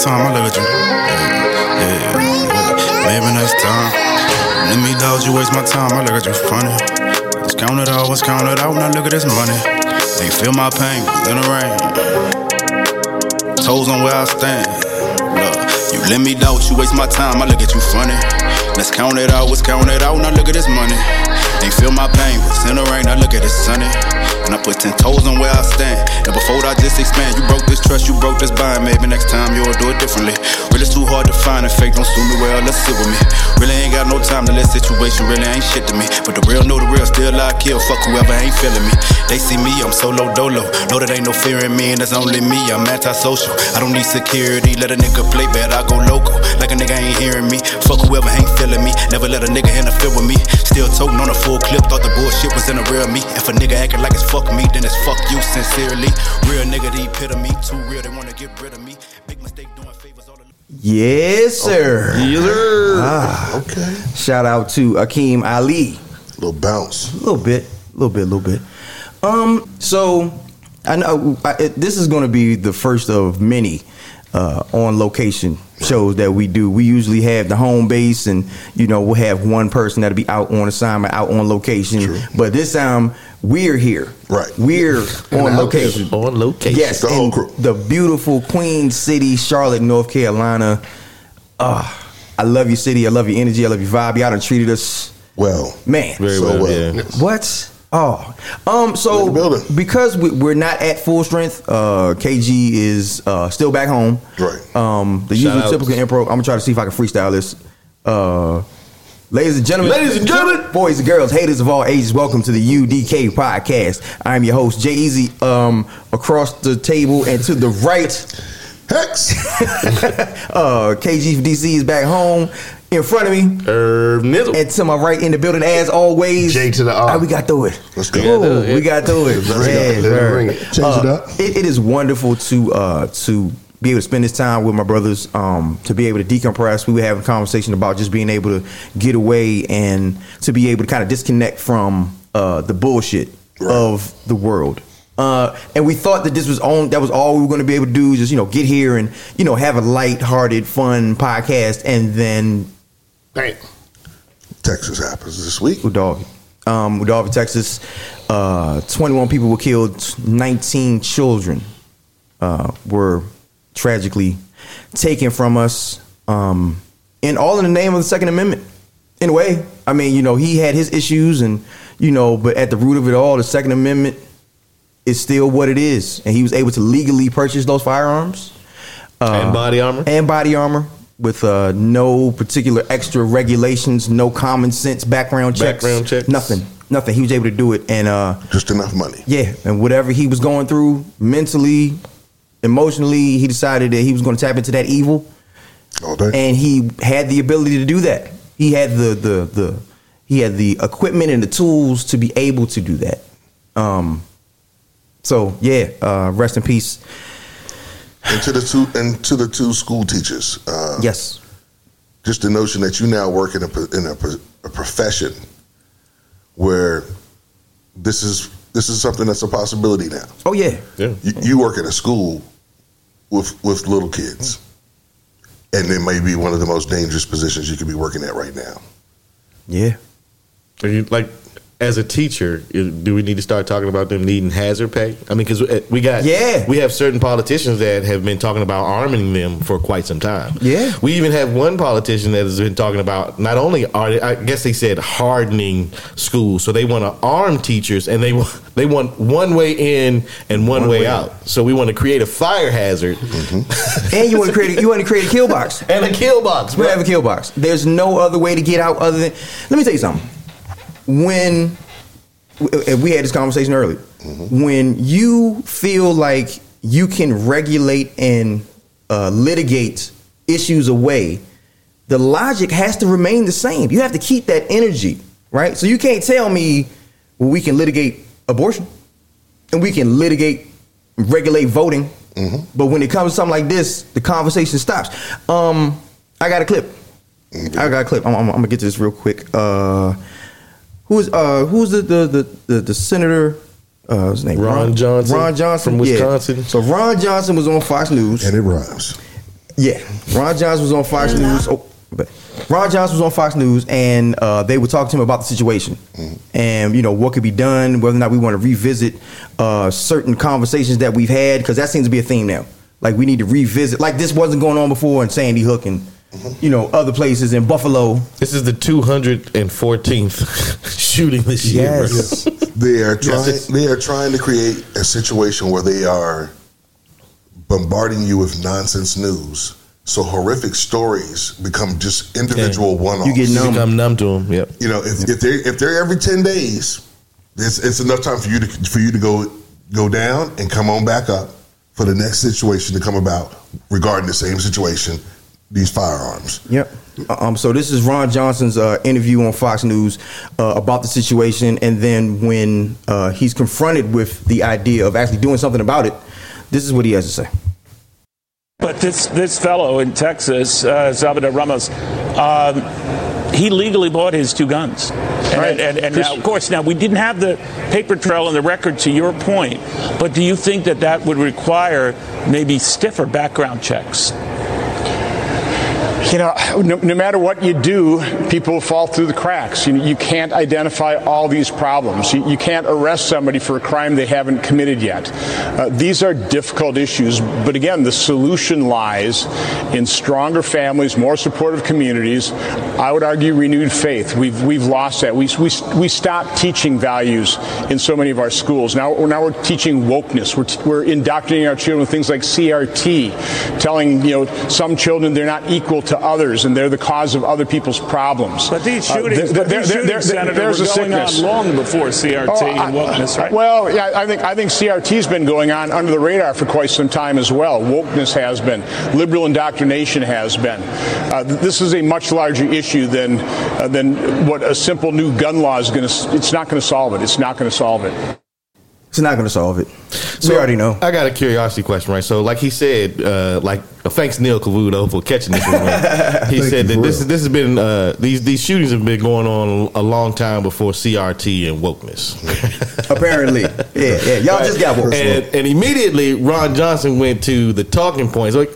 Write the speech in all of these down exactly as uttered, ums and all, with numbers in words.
time I look at you. Yeah, yeah, yeah. Maybe next time. Let me dog, you waste my time. I look at you funny. Just count it all, what's counted out. Now look at this money. Do you feel my pain in the rain? Toes on where I stand. Look, you let me doubt, you waste my time. I look at you funny. Let's count it out, what's counted out. Now look at this money. Do you feel my pain? It's in the rain. Now look at this sunny. And I put ten toes on where I stand. And before I just expand, you broke this trust, you broke this bind. Maybe next time you'll do it differently. Really, it's too hard to find, and fake don't suit me well. Let's sit with me. Really ain't got no time to let situation really ain't shit to me. But the real know the real, still I kill. Fuck whoever ain't feeling me. They see me, I'm solo dolo. Know that ain't no fear in me, and that's only me. I'm antisocial. I don't need security. Let a nigga play bad, I go local. Like a nigga ain't hearing me. Fuck whoever ain't feeling me. Never let a nigga interfere with me. Still toting on a full clip, thought the bullshit was in the real me. If a nigga acting like it's fuck me, then it's fuck you sincerely. Real nigga, the epitome. Too real, they wanna get rid of me. Big mistake doing favors all the... Yes, sir. Okay. Yes, sir. Ah, okay. Shout out to Akeem Ali. Little bounce. A little bit. A little bit, a little bit. Um, so, I know I, it, this is gonna be the first of many uh, on location shows that we do. We usually have the home base, and you know, we'll have one person that'll be out on assignment, out on location. True. But this time we're here, right? We're on location. On location. Yes, the whole crew. The beautiful Queen City, Charlotte, North Carolina. Ah, uh, I love your city. I love your energy. I love your vibe. Y'all done treated us well, man. Very so well. well. Yeah. What? Oh, um. So because we, we're not at full strength, uh, K G is uh, still back home. Right. Um. The Shout usual typical improv. I'm gonna try to see if I can freestyle this. Uh, ladies and gentlemen, ladies and gentlemen, boys and girls, haters of all ages, welcome to the U D K podcast. I'm your host, Jay Z. Um, across the table and to the right, Hex. uh, K G from D C is back home. In front of me, Herb Nizzle. And to my right in the building, as always, J to the R. Right, we got through it. Let's go. Ooh, yeah, we got through it. Let's bring it. Change uh, it up. It, it is wonderful to uh, to be able to spend this time with my brothers, um, to be able to decompress. We were having a conversation about just being able to get away and to be able to kind of disconnect from uh, the bullshit right. of the world. Uh, and we thought that this was on. That was all we were going to be able to do. Just you know, get here and you know, have a light-hearted, fun podcast, and then. Bang. Texas happens this week. Uvalde. Um, Uvalde, Texas. Uh, twenty-one people were killed. nineteen children uh, were tragically taken from us. Um, and all in the name of the Second Amendment. In a way, I mean, you know, he had his issues and, you know, but at the root of it all, the Second Amendment is still what it is. And he was able to legally purchase those firearms. Uh, and body armor. And body armor. With uh, no particular extra regulations, no common sense background checks, background checks, nothing, nothing. He was able to do it, and uh, just enough money. Yeah, and whatever he was going through mentally, emotionally, he decided that he was going to tap into that evil. All day. And he had the ability to do that. He had the the the he had the equipment and the tools to be able to do that. Um. So yeah, uh, rest in peace. And to the two, and to the two school teachers. Uh, yes. Just the notion that you now work in a in a, a profession where this is this is something that's a possibility now. Oh yeah, yeah. You, you work at a school with with little kids, and it may be one of the most dangerous positions you could be working at right now. Yeah. Are you like? As a teacher, do we need to start talking about them needing hazard pay? I mean, because we got, yeah. we have certain politicians that have been talking about arming them for quite some time. Yeah, we even have one politician that has been talking about not only are they, I guess they said hardening schools, so they want to arm teachers and they they want one way in and one, one way, way out. out. So we want to create a fire hazard, mm-hmm. and you want to create a, you want to create a kill box and a kill box. We have a kill box. There's no other way to get out other than. Let me tell you something. When we had this conversation earlier, mm-hmm. when you feel like you can regulate and uh, litigate issues away, the logic has to remain the same. You have to keep that energy, right? So you can't tell me, well, we can litigate abortion and we can litigate, regulate voting. Mm-hmm. But when it comes to something like this, the conversation stops. Um, I got a clip. Mm-hmm. I got a clip. I'm, I'm, I'm going to get to this real quick. Uh, Who's uh who's the the the, the, the senator? Uh, his name Ron, Ron Johnson. Ron Johnson from Wisconsin. Yeah. So Ron Johnson was on Fox News, and it rhymes. Yeah, Ron Johnson was on Fox News. Oh, but Ron Johnson was on Fox News, and uh, they were talking to him about the situation, mm-hmm. and you know what could be done, whether or not we want to revisit uh, certain conversations that we've had, because that seems to be a theme now. Like we need to revisit. Like this wasn't going on before in Sandy Hook and mm-hmm. you know other places in Buffalo. This is the two hundred fourteenth shooting this year. Yes. Yes. They are trying. Yes, they are trying to create a situation where they are bombarding you with nonsense news. So horrific stories become just individual yeah. one-offs. You get numb. You become numb to them. Yep. You know, if, if they're if they're every ten days, it's, it's enough time for you to for you to go go down and come on back up for the next situation to come about regarding the same situation, these firearms. Yep. Um. So this is Ron Johnson's uh, interview on Fox News uh, about the situation, and then when uh, he's confronted with the idea of actually doing something about it, this is what he has to say. But this this fellow in Texas, uh, Salvador Ramos, um, he legally bought his two guns. And, right. and, and now, of course, now we didn't have the paper trail and the record to your point, but do you think that that would require maybe stiffer background checks? You know, no, no matter what you do, people fall through the cracks. You, you can't identify all these problems. You, you can't arrest somebody for a crime they haven't committed yet. Uh, these are difficult issues. But again, the solution lies in stronger families, more supportive communities. I would argue renewed faith. We've we've lost that. We we we stopped teaching values in so many of our schools. Now we're now we're teaching wokeness. We're t- we're indoctrinating our children with things like C R T, telling you know some children they're not equal to others, and they're the cause of other people's problems. But these shootings, uh, but these shootings Senator, were going on long before C R T oh, I, and wokeness, right? Well, yeah, I think I think C R T's been going on under the radar for quite some time as well. Wokeness has been. Liberal indoctrination has been. Uh, this is a much larger issue than uh, than what a simple new gun law is going to. It's not going to solve it. It's not going to solve it. It's not going to solve it. So we already know. I got a curiosity question, right? So, like he said, uh, like thanks Neil Cavuto for catching this one. Right? He said that this, this has been uh, these these shootings have been going on a long time before C R T and wokeness. Apparently, yeah, yeah. Y'all right. just got woke. And, and immediately, Ron Johnson went to the talking points. Like,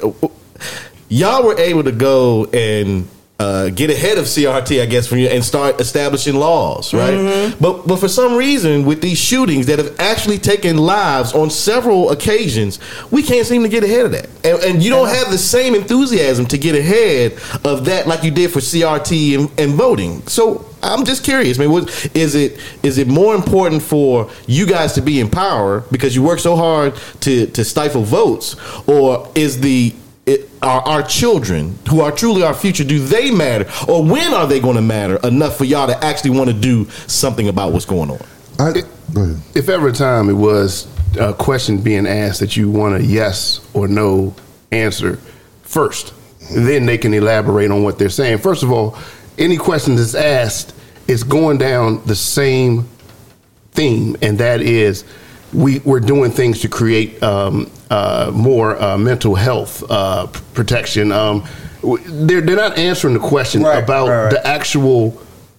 y'all were able to go and. Uh, get ahead of C R T, I guess, from you, and start establishing laws, right? Mm-hmm. But but for some reason, with these shootings that have actually taken lives on several occasions, we can't seem to get ahead of that. And, and you don't have the same enthusiasm to get ahead of that like you did for C R T and, and voting. So I'm just curious, man, what, is it is it more important for you guys to be in power because you work so hard to, to stifle votes, or is the It, are our children, who are truly our future, do they matter? Or when are they going to matter enough for y'all to actually want to do something about what's going on? I, it, go if every time it was a question being asked that you want a yes or no answer first, then they can elaborate on what they're saying. First of all, any question that's asked is going down the same theme, and that is we, we're doing things to create um, uh, more uh, mental health uh, p- protection. Um, they're, they're not answering the question right, about right. the actual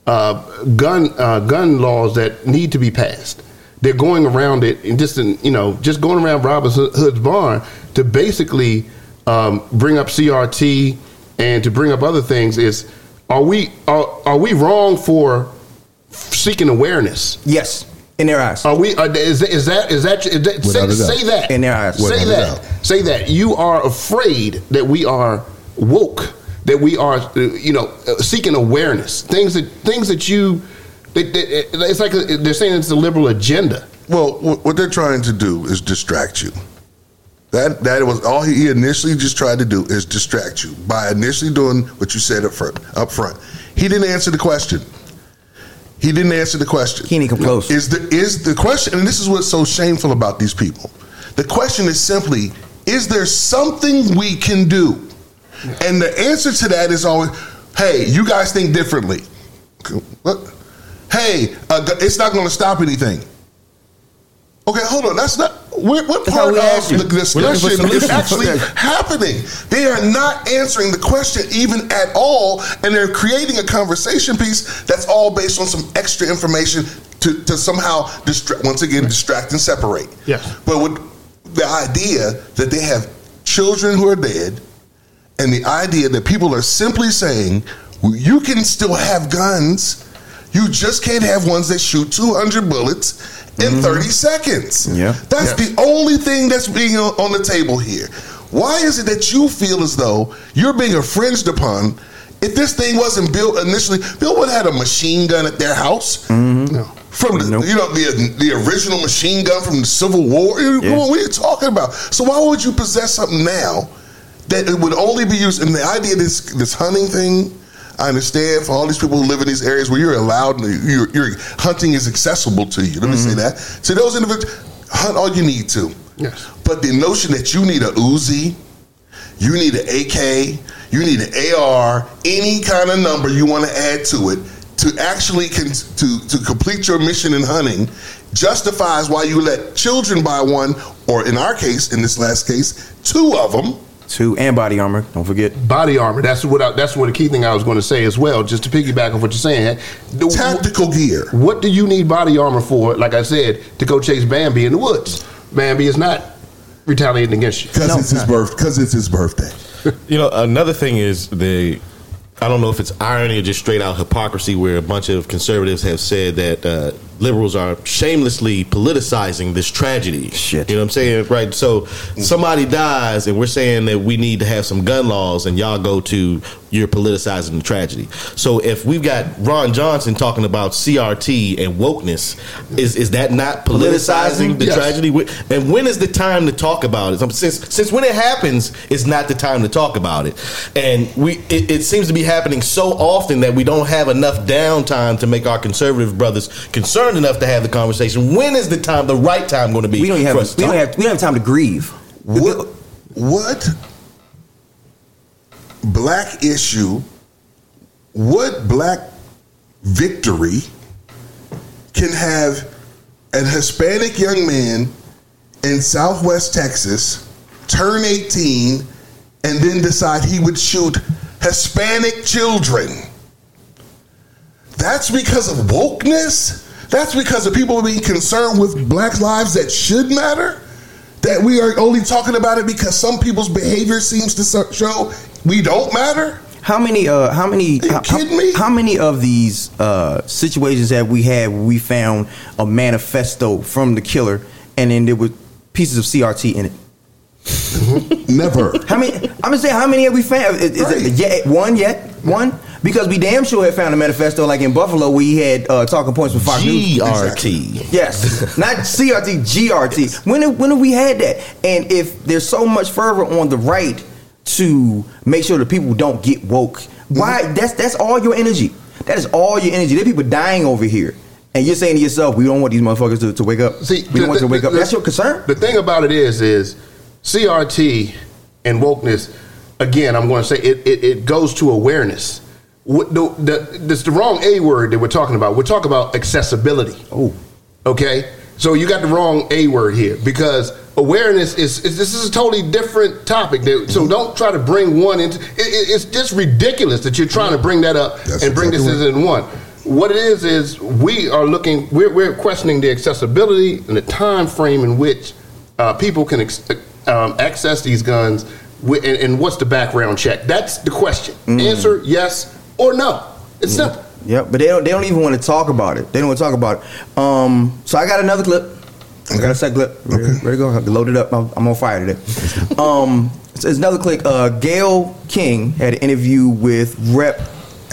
uh, gun uh, gun laws that need to be passed. They're going around it and just in, you know just going around Robin Hood's barn to basically um, bring up C R T and to bring up other things. Is are we are, are we wrong for seeking awareness? Yes. In their eyes. Are we? Are, is, is that? Is that? Is that say, say that. In their eyes. Say that. Doubt. Say that. You are afraid that we are woke. That we are, you know, seeking awareness. Things that things that you. That, that, it's like a, they're saying it's a liberal agenda. Well, what they're trying to do is distract you. That that was all he initially just tried to do is distract you by initially doing what you said up front. Up front, he didn't answer the question. He didn't answer the question. He didn't come close. Is the, is the question, and this is what's so shameful about these people. The question is simply, is there something we can do? And the answer to that is always, hey, you guys think differently. Hey, uh, it's not going to stop anything. Okay, hold on. That's not, what, what part of the discussion is actually happening? They are not answering the question even at all, and they're creating a conversation piece that's all based on some extra information to, to somehow, distra- once again, distract and separate. Yes. But with the idea that they have children who are dead And the idea that people are simply saying, well, you can still have guns, you just can't have ones that shoot two hundred bullets in mm-hmm. thirty seconds. Yeah. That's yeah. the only thing that's being on the table here. Why is it that you feel as though you're being infringed upon? If this thing wasn't built initially, Bill would have had a machine gun at their house. Mm-hmm. No. From the, nope. you know, the the original machine gun from the Civil War. Yeah. What are you talking about? So why would you possess something now that it would only be used? And the idea of this this hunting thing, I understand for all these people who live in these areas where you're allowed, you're, you're hunting is accessible to you. Let mm-hmm. me say that. So those individuals, hunt all you need to. Yes. But the notion that you need a Uzi, you need an A K, you need an A R, any kind of number you want to add to it to actually con- to to complete your mission in hunting justifies why you let children buy one, or in our case, in this last case, two of them. Two and body armor. Don't forget body armor. That's what. I, that's what the key thing I was going to say as well. Just to piggyback on what you're saying, the, tactical gear. What do you need body armor for? Like I said, to go chase Bambi in the woods. Bambi is not retaliating against you because no, it's, it's his birth. Because it's his birthday. You know, another thing is the. I don't know if it's irony or just straight out hypocrisy, where a bunch of conservatives have said that uh, liberals are shamelessly politicizing this tragedy. Shit. You know what I'm saying? Right. So somebody dies and we're saying that we need to have some gun laws, and y'all go to you're politicizing the tragedy. So if we've got Ron Johnson talking about C R T and wokeness, is is that not politicizing, politicizing? the yes. tragedy? And when is the time to talk about it? Since since when it happens, it's not the time to talk about it. And we it, it seems to be happening so often that we don't have enough downtime to make our conservative brothers concerned enough to have the conversation. When is the time, the right time, going to be? We don't have. We don't have. We don't have time to grieve. What? What? Black issue. What black victory can have an Hispanic young man in Southwest Texas turn eighteen and then decide he would shoot Hispanic children? That's because of wokeness? That's because of people being concerned with black lives that should matter? That we are only talking about it because some people's behavior seems to show we don't matter? How many? Uh, how many? Are you kidding how, me? How many of these uh, situations have we had where we found a manifesto from the killer and then there were pieces of C R T in it? Never. How many? I'm gonna say how many have we found? Is, right. is it yet, one yet? One? Because we damn sure had found a manifesto like in Buffalo where he had uh, talking points with Fox News. G R T. Yes, not C R T. G R T. Yes. When have, when have we had that? And if there's so much fervor on the right to make sure that people don't get woke, why? Mm-hmm. That's that's all your energy. That is all your energy. There are people dying over here. And you're saying to yourself, we don't want these motherfuckers to, to wake up. See, we don't the, want them to wake the, up. The, that's your concern? The thing about it is, is C R T and wokeness, again, I'm going to say it, it, it goes to awareness. What the, the, this the wrong A word that we're talking about. We're talking about accessibility. Oh. Okay? So you got the wrong A word here, because awareness is, is this is a totally different topic. So don't try to bring one into it, it, it's just ridiculous that you're trying to bring that up. That's and bring exactly this right. in one. What it is is we are looking, we're, we're questioning the accessibility and the time frame in which uh, people can ex- um, access these guns, with, and, and what's the background check? That's the question. Mm. Answer yes or no. It's yeah. simple. Yeah, but they don't. They don't even want to talk about it. They don't want to talk about it. Um, so I got another clip. I got a second clip. Ready, okay. ready to go? Load it up. I'm, I'm on fire today. Um, so it's another clip. Uh, Gayle King had an interview with Rep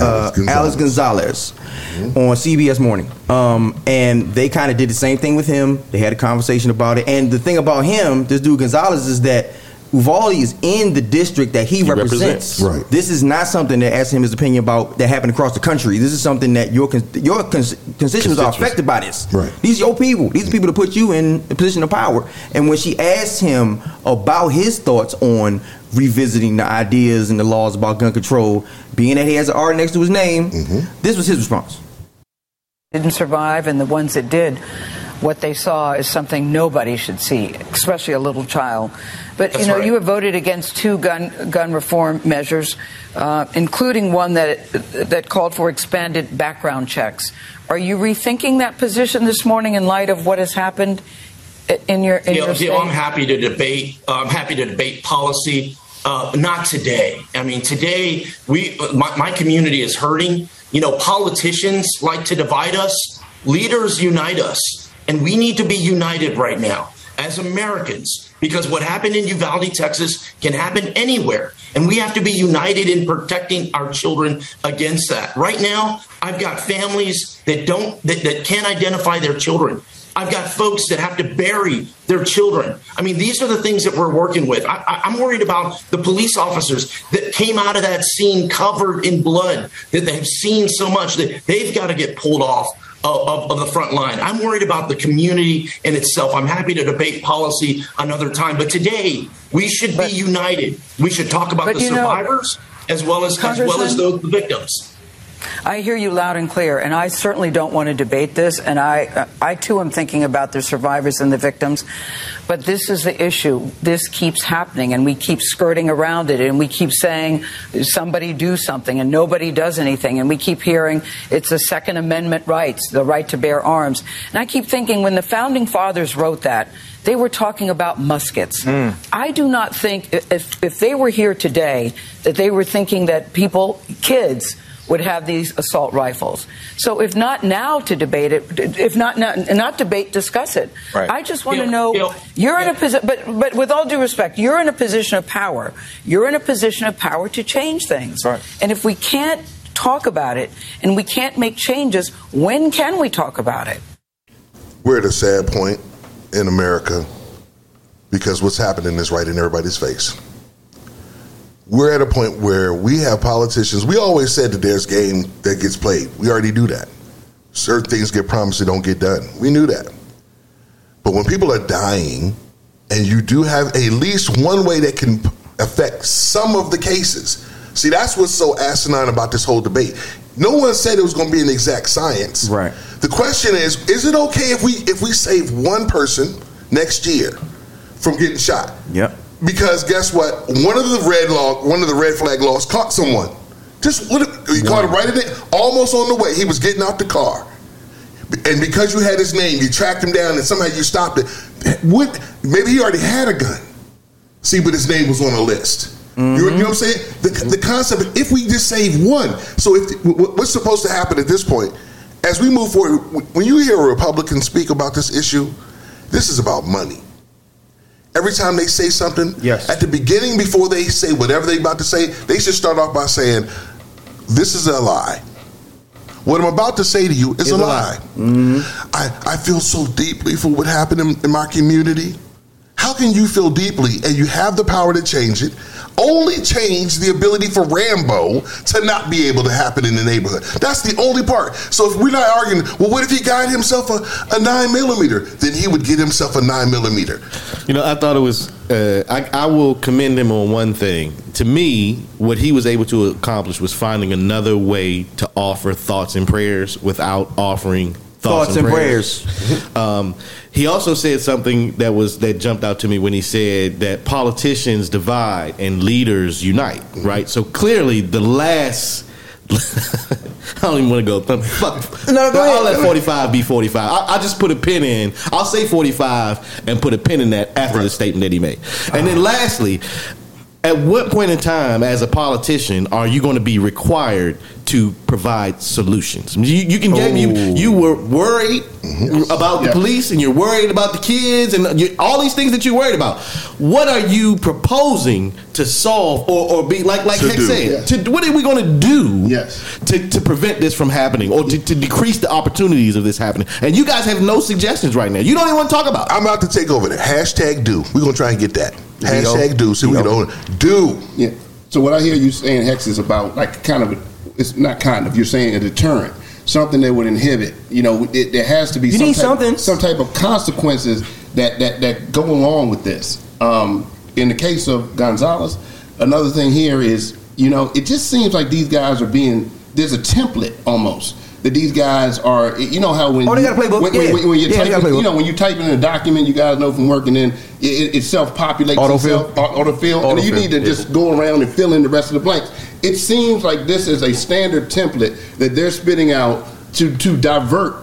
uh, Alex Gonzales, Alex Gonzales mm-hmm. on C B S Morning, um, and they kind of did the same thing with him. They had a conversation about it, and the thing about him, this dude Gonzales, is that Uvalde is in the district that he, he represents. represents. Right. This is not something that asks him his opinion about that happened across the country. This is something that your your cons- constituents are affected by this. Right. These are your people. These are people that put you in a position of power. And when she asked him about his thoughts on revisiting the ideas and the laws about gun control, being that he has an R next to his name, mm-hmm. this was his response. Didn't survive, and the ones that did, what they saw is something nobody should see, especially a little child. But, That's you know, right. you have voted against two gun gun reform measures, uh, including one that that called for expanded background checks. Are you rethinking that position this morning in light of what has happened in your in yeah, your state? Yeah, I'm happy to debate. I'm happy to debate policy. Uh, not today. I mean, today, we my, my community is hurting. You know, politicians like to divide us. Leaders unite us. And we need to be united right now as Americans, because what happened in Uvalde, Texas, can happen anywhere. And we have to be united in protecting our children against that. Right now, I've got families that don't that, that can't identify their children. I've got folks that have to bury their children. I mean, these are the things that we're working with. I, I, I'm worried about the police officers that came out of that scene covered in blood, that they've seen so much that they've got to get pulled off of, of, of the front line. I'm worried about the community in itself. I'm happy to debate policy another time. But today, we should but, be united. We should talk about the survivors know, as well as, as well as those the victims. I hear you loud and clear, and I certainly don't want to debate this, and I, I too am thinking about the survivors and the victims, but this is the issue. This keeps happening, and we keep skirting around it, and we keep saying somebody do something, and nobody does anything, and we keep hearing it's the Second Amendment rights, the right to bear arms. And I keep thinking, when the Founding Fathers wrote that, they were talking about muskets. Mm. I do not think, if, if they were here today, that they were thinking that people, kids, would have these assault rifles. So if not now to debate it, if not now, not debate, discuss it. Right. I just want yeah, to know, yeah, you're yeah. in a position, but, but with all due respect, you're in a position of power. You're in a position of power to change things. Right. And if we can't talk about it and we can't make changes, when can we talk about it? We're at a sad point in America because what's happening is right in everybody's face. We're at a point where we have politicians. We always said that there's game that gets played. We already do that. Certain things get promised that don't get done. We knew that. But when people are dying and you do have at least one way that can affect some of the cases. See, that's what's so asinine about this whole debate. No one said it was going to be an exact science. Right. The question is, is it okay if we if we save one person next year from getting shot? Yep. Because guess what? One of the red law, one of the red flag laws caught someone. Just what he wow. caught him right in it, almost on the way. He was getting out the car, and because you had his name, you tracked him down, and somehow you stopped it. What? Maybe he already had a gun. See, but his name was on a list. Mm-hmm. You, you know what I'm saying? The, the concept. If we just save one, so if what's supposed to happen at this point, as we move forward, when you hear a Republican speak about this issue, this is about money. Every time they say something, yes. at the beginning, before they say whatever they're about to say, they should start off by saying, this is a lie. What I'm about to say to you is, is a lie. lie. Mm-hmm. I, I feel so deeply for what happened in, in my community. How can you feel deeply and you have the power to change it? Only change the ability for Rambo to not be able to happen in the neighborhood. That's the only part. So if we're not arguing, well, what if he got himself a, a nine millimeter? Then he would get himself a nine millimeter. You know, I thought it was, uh, I, I will commend him on one thing. To me, what he was able to accomplish was finding another way to offer thoughts and prayers without offering Thoughts, Thoughts and, and prayers. prayers. um, he also said something that was that jumped out to me when he said that politicians divide and leaders unite. Right. So clearly, the last I don't even want to go. Fuck. No, go I'll ahead. Let forty-five be forty-five. I'll, I'll just put a pin in. I'll say forty-five and put a pin in that after right. the statement that he made. And uh. then lastly, at what point in time, as a politician, are you going to be required to provide solutions? You, you can get, you, you were worried mm-hmm. about yeah. the police, and you're worried about the kids, and you, all these things that you're worried about. What are you proposing to solve, or, or be like like Hex said? Yeah. To, what are we going to do yes. to, to prevent this from happening, or to, to decrease the opportunities of this happening? And you guys have no suggestions right now. You don't even want to talk about it. I'm about to take over the hashtag do. We're going to try and get that. Hashtag do. See, we get on do. Yeah. So what I hear you saying, Hex, is about like kind of a, it's not kind of, you're saying a deterrent, something that would inhibit. You know, it, there has to be you some, need type, something. some type of consequences that, that, that go along with this. Um, in the case of Gonzales, another thing here is, you know, it just seems like these guys are being, there's a template almost. That these guys are, you know how when oh, they got a playbook. When, yeah. when, when you're yeah, typing, you know when you type in a document, you guys know from working in, it, it self-populates autofill, autofill, and you need to yeah. just go around and fill in the rest of the blanks. It seems like this is a standard template that they're spitting out to to divert.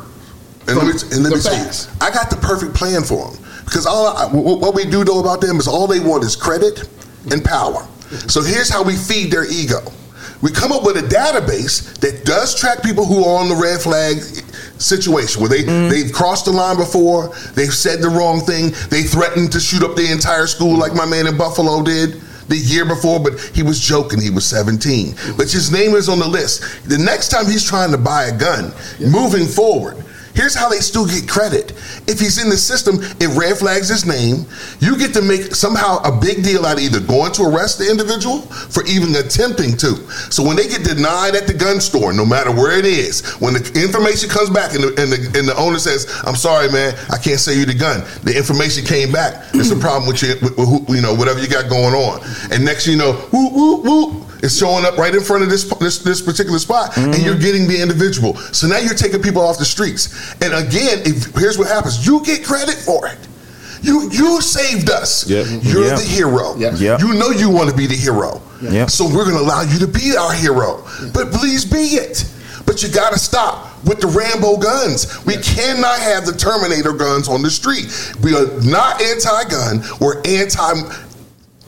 And let me, and let me say, I got the perfect plan for them because all I, what we do know about them is all they want is credit and power. So here's how we feed their ego. We come up with a database that does track people who are on the red flag situation, where they, mm. they've crossed the line before, they've said the wrong thing, they threatened to shoot up the entire school like my man in Buffalo did the year before, but he was joking, he was seventeen. But his name is on the list. The next time he's trying to buy a gun, yeah. moving forward, here's how they still get credit. If he's in the system, it red flags his name. You get to make somehow a big deal out of either going to arrest the individual for even attempting to. So when they get denied at the gun store, no matter where it is, when the information comes back and the, and the, and the owner says, "I'm sorry, man, I can't sell you the gun," the information came back. There's a problem with you, with, with, you know, whatever you got going on. And next you know, whoop, whoop, whoop. It's showing up right in front of this this, this particular spot, mm-hmm. and you're getting the individual. So now you're taking people off the streets. And again, if, here's what happens. You get credit for it. You you saved us. Yep. You're yep. the hero. Yep. Yep. You know you want to be the hero. Yep. So we're going to allow you to be our hero. Yep. But please be it. But you got to stop with the Rambo guns. We yep. cannot have the Terminator guns on the street. We are not anti-gun. We're anti-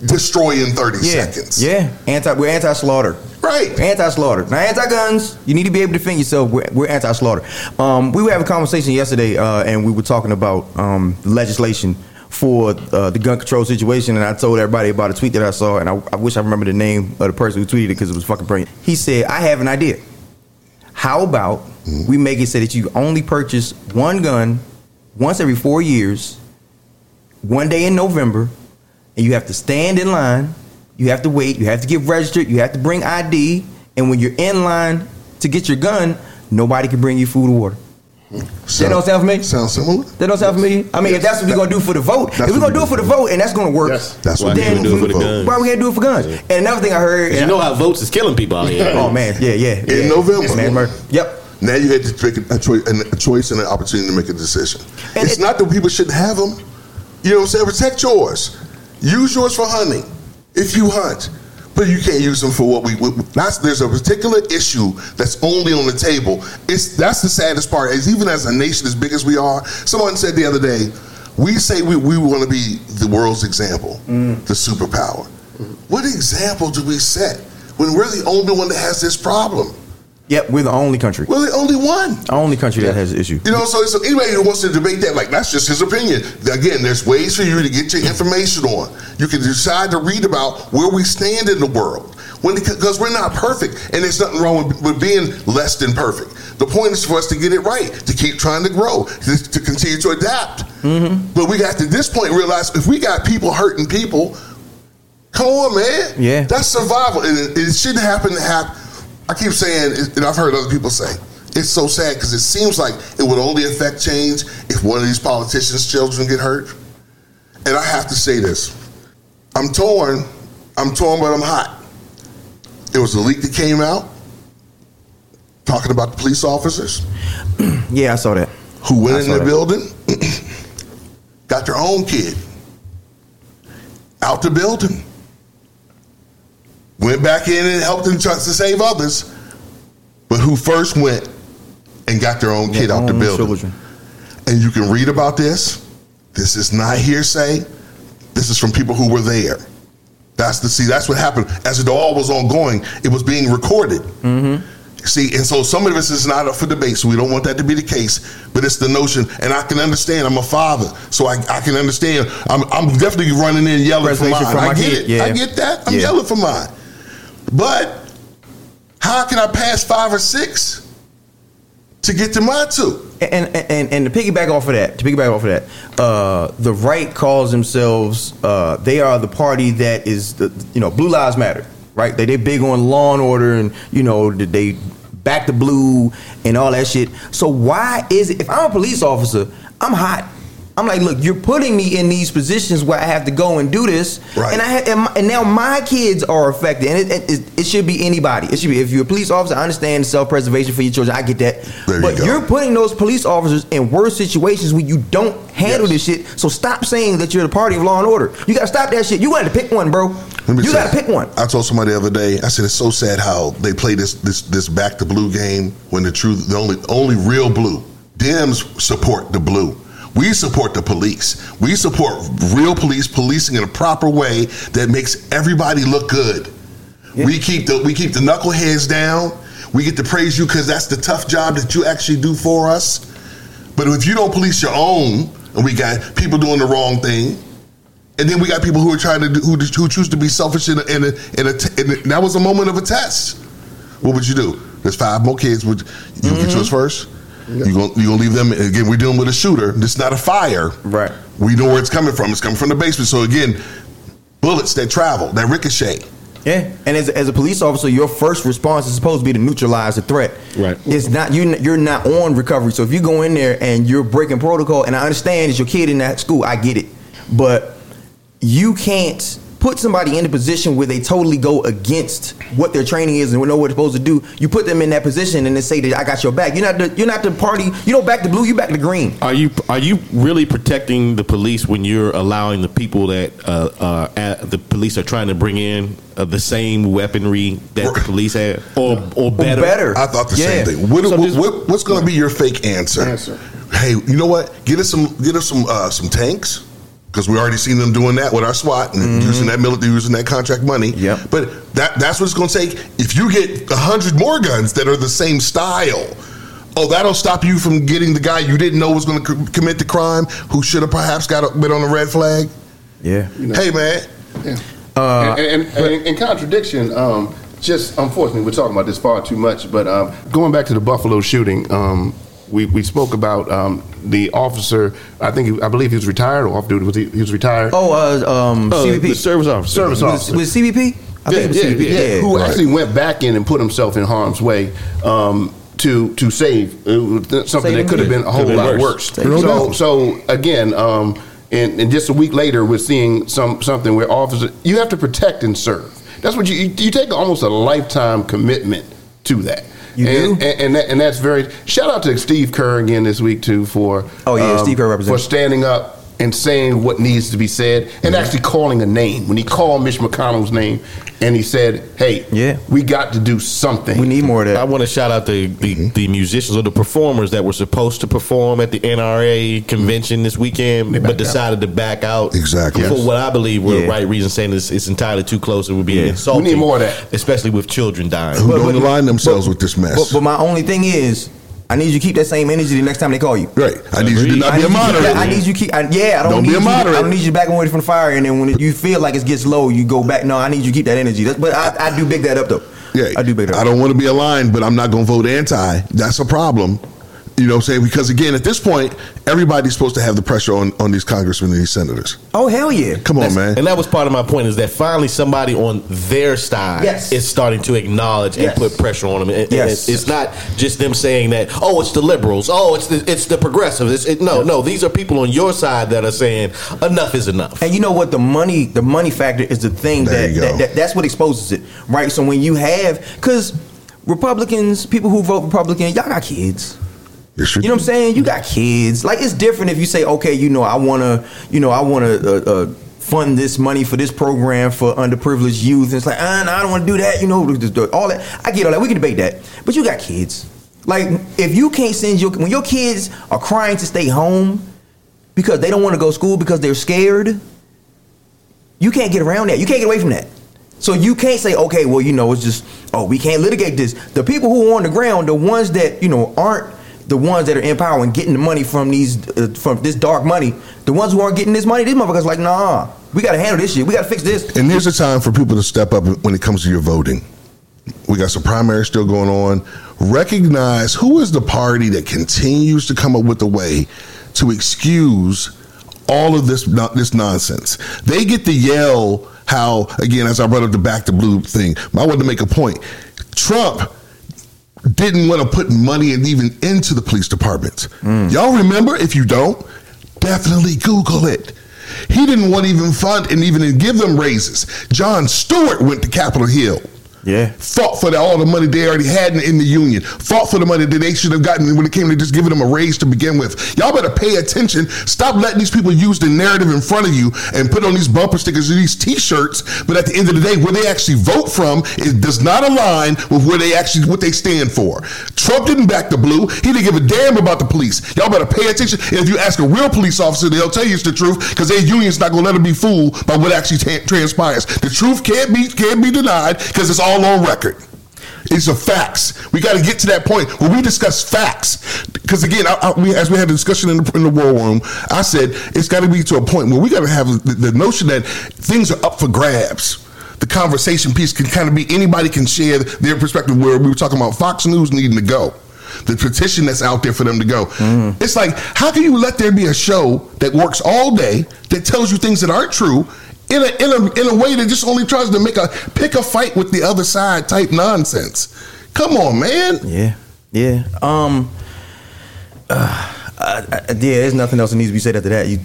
Destroy in thirty yeah, seconds. Yeah, anti. We're anti-slaughter. Right. Anti-slaughter. Now, anti-guns. You need to be able to defend yourself. We're, we're anti-slaughter. Um, we were having a conversation yesterday, uh, and we were talking about um, legislation for uh, the gun control situation. And I told everybody about a tweet that I saw, and I, I wish I remember the name of the person who tweeted it because it was fucking brilliant. He said, "I have an idea. How about mm-hmm. we make it so that you only purchase one gun once every four years, one day in November." And you have to stand in line, you have to wait, you have to get registered, you have to bring I D, and when you're in line to get your gun, nobody can bring you food or water. So, that don't sound familiar? Sounds similar. That don't sound yes. familiar? I mean, yes. if that's what we're that, going to do for the vote, if we're going to do it for the vote, and that's going to work, yes. that's what we're going to do for the guns. Why we can't do it for guns? Yeah. And another thing I heard... You know how votes is killing people out here. Oh, man, yeah, yeah. In yeah. November. Man, murder. Yep. Now you had to make a, cho- a choice and an opportunity to make a decision. And it's it, not that people shouldn't have them. You know what I'm saying? Protect yours. Use yours for hunting, if you hunt. But you can't use them for what we... we that's, there's a particular issue that's only on the table. It's That's the saddest part. Is even as a nation as big as we are, someone said the other day, we say we, we want to be the world's example, mm. the superpower. Mm. What example do we set when we're the only one that has this problem? Yep, we're the only country. We're the only one. The only country that has an issue. You know, so, so anybody who wants to debate that, like, that's just his opinion. Again, there's ways for you to get your information on. You can decide to read about where we stand in the world. When, because we're not perfect, and there's nothing wrong with, with being less than perfect. The point is for us to get it right, to keep trying to grow, to, to continue to adapt. Mm-hmm. But we got to this point realize if we got people hurting people, come on, man. Yeah. That's survival, and it, it shouldn't happen to happen. I keep saying, and I've heard other people say, it's so sad because it seems like it would only affect change if one of these politicians' children get hurt. And I have to say this. I'm torn. I'm torn, but I'm hot. There was a leak that came out talking about the police officers. Yeah, I saw that. Who went in the building, got their own kid, out the building. Went back in and helped them try to save others, but who first went and got their own kid yeah, out the building. Children. And you can read about this. This is not hearsay. This is from people who were there. That's the see. That's what happened. As it all was ongoing, it was being recorded. Mm-hmm. See, and so some of this is not up for debate, so we don't want that to be the case, but it's the notion, and I can understand, I'm a father, so I, I can understand. I'm, I'm definitely running in yelling for mine. I get it. Yeah. I get that. I'm yeah. yelling for mine. But how can I pass five or six to get to my two? And and and to piggyback off of that, to piggyback off of that, uh, the right calls themselves. Uh, they are the party that is the you know Blue Lives Matter, right? They they big on law and order, and you know they back the blue and all that shit. So why is it? If I'm a police officer, I'm hot. I'm like, look, you're putting me in these positions where I have to go and do this, right. and I have, and, my, and now my kids are affected, and it, it, it should be anybody. It should be if you're a police officer. I understand self-preservation for your children. I get that, there but you you're putting those police officers in worse situations when you don't handle yes. this shit. So stop saying that you're the party of law and order. You got to stop that shit. You got to pick one, bro. You got to pick one. I told somebody the other day. I said it's so sad how they play this this this back to blue game when the truth, the only only real blue Dems support the blue. We support the police. We support real police, policing in a proper way that makes everybody look good. Yeah. We keep the we keep the knuckleheads down. We get to praise you because that's the tough job that you actually do for us. But if you don't police your own, and we got people doing the wrong thing, and then we got people who are trying to do, who who choose to be selfish in a, in a, in a, in a, and that was a moment of a test. What would you do? There's five more kids. Would you mm-hmm. get yours first? Yeah. You gonna you gonna leave them again? We're dealing with a shooter. It's not a fire. Right. We know where it's coming from. It's coming from the basement. So again, bullets that travel, that ricochet. Yeah, and as, as a police officer, your first response is supposed to be to neutralize the threat. Right. It's not you. You're not on recovery. So if you go in there and you're breaking protocol, and I understand it's your kid in that school, I get it, but you can't put somebody in a position where they totally go against what their training is and know what they're supposed to do. You put them in that position and then say that I got your back. You're not the, you're not the party. You don't back the blue. You back the green. Are you are you really protecting the police when you're allowing the people that uh, uh, at the police are trying to bring in uh, the same weaponry that the police have, or or better? Or better. I thought the yeah. same thing. What, so what, this, what, what's going to be your fake answer? answer? Hey, you know what? Get us some. Get us some. Uh, some tanks. Because we already seen them doing that with our SWAT and mm-hmm. using that military, using that contract money. Yep. But that that's what it's going to take. If you get one hundred more guns that are the same style, oh, that'll stop you from getting the guy you didn't know was going to co- commit the crime, who should have perhaps got a, been on a red flag. Yeah. You know. Hey, man. Yeah. Uh, and, and, and, but, and in contradiction, um, just unfortunately, we're talking about this far too much, but um, going back to the Buffalo shooting, um, We we spoke about um, the officer. I think he, I believe he was retired or off duty. Was he, he was retired? Oh, uh, um, oh, C B P, the service officer. Service officer with C B P. I yeah, think it was yeah, C B P. Yeah, yeah. Who right. actually went back in and put himself in harm's way um, to to save something save that could have been a whole lot worse. worse. So so again, um, and, and just a week later, we're seeing some something where officers, you have to protect and serve. That's what you you, you take almost a lifetime commitment to that. You and, do? And, and, that, and that's very... Shout out to Steve Kerr again this week, too, for... Oh, yeah, um, Steve Kerr represents... For standing up and saying what needs to be said and yeah. actually calling a name. When he called Mitch McConnell's name and he said, hey, yeah. we got to do something. We need more of that. I want to shout out the, the, mm-hmm. the musicians or the performers that were supposed to perform at the N R A convention this weekend but decided out. to back out. Exactly. For yes. what I believe were yeah. the right reasons, saying it's, it's entirely too close. It would be yeah. insulting. We need more of that. Especially with children dying. Who but, don't but, align themselves but, with this mess. But, but my only thing is... I need you to keep that same energy the next time they call you. Right. I need you to not be a moderator. I need you to keep. I, yeah, I don't, don't need be a moderator. I don't need you to back away from the fire, and then when it, you feel like it gets low, you go back. No, I need you to keep that energy. That's, but I, I do big that up though. Yeah, I do big that up. I don't want to be aligned, but I'm not going to vote anti. That's a problem. You know what I'm saying? Because again, at this point, everybody's supposed to have the pressure on, on these congressmen and these senators. Oh, hell yeah. Come on, That's, man. And that was part of my point, is that finally somebody on their side yes. is starting to acknowledge yes. and put pressure on them. And, yes. and it's not just them saying that, oh, it's the liberals. Oh, it's the it's the progressives. It's, it, no, yeah. no. These are people on your side that are saying enough is enough. And you know what? The money, the money factor is the thing that, that, that that's what exposes it. Right. So when you have, because Republicans, people who vote Republican, y'all got kids. You know what I'm saying? You got kids. Like, it's different if you say, okay, you know, I want to, you know, I want to uh, uh, fund this money for this program for underprivileged youth. And it's like, ah, no, I don't want to do that. You know, all that. I get all that. We can debate that. But you got kids. Like, if you can't send your, when your kids are crying to stay home because they don't want to go to school because they're scared, you can't get around that. You can't get away from that. So you can't say, okay, well, you know, it's just, oh, we can't litigate this. The people who are on the ground, the ones that, you know, aren't, the ones that are in power and getting the money from these, uh, from this dark money, the ones who aren't getting this money, these motherfuckers are like, nah, we got to handle this shit. We got to fix this. And there's a time for people to step up when it comes to your voting. We got some primaries still going on. Recognize who is the party that continues to come up with a way to excuse all of this this nonsense. They get to yell how, again, as I brought up the back to blue thing, I wanted to make a point. Trump didn't want to put money and even into the police departments. Mm. Y'all remember? If you don't, definitely Google it. He didn't want to even fund and even give them raises. Jon Stewart went to Capitol Hill Yeah. Fought for the, all the money they already had in, in the union. Fought for the money that they should have gotten when it came to just giving them a raise to begin with. Y'all better pay attention. Stop letting these people use the narrative in front of you and put on these bumper stickers and these T-shirts. But at the end of the day, where they actually vote from, it does not align with where they actually what they stand for. Trump didn't back the blue. He didn't give a damn about the police. Y'all better pay attention. And if you ask a real police officer, they'll tell you it's the truth because their union's not going to let them be fooled by what actually t- transpires. The truth can't be can't be denied because it's all on record. It's the facts. We got to get to that point where we discuss facts. Because again, I, I, we, as we had a discussion in the, in the war room, I said it's got to be to a point where we got to have the, the notion that things are up for grabs. The conversation piece can kind of be anybody can share their perspective. Where we were talking about Fox News needing to go, the petition that's out there for them to go. Mm. It's like, how can you let there be a show that works all day that tells you things that aren't true? In a, in a in a way that just only tries to make a pick a fight with the other side type nonsense. Come on, man. Yeah, yeah. Um, uh, I, I, yeah. There's nothing else that needs to be said after that. You,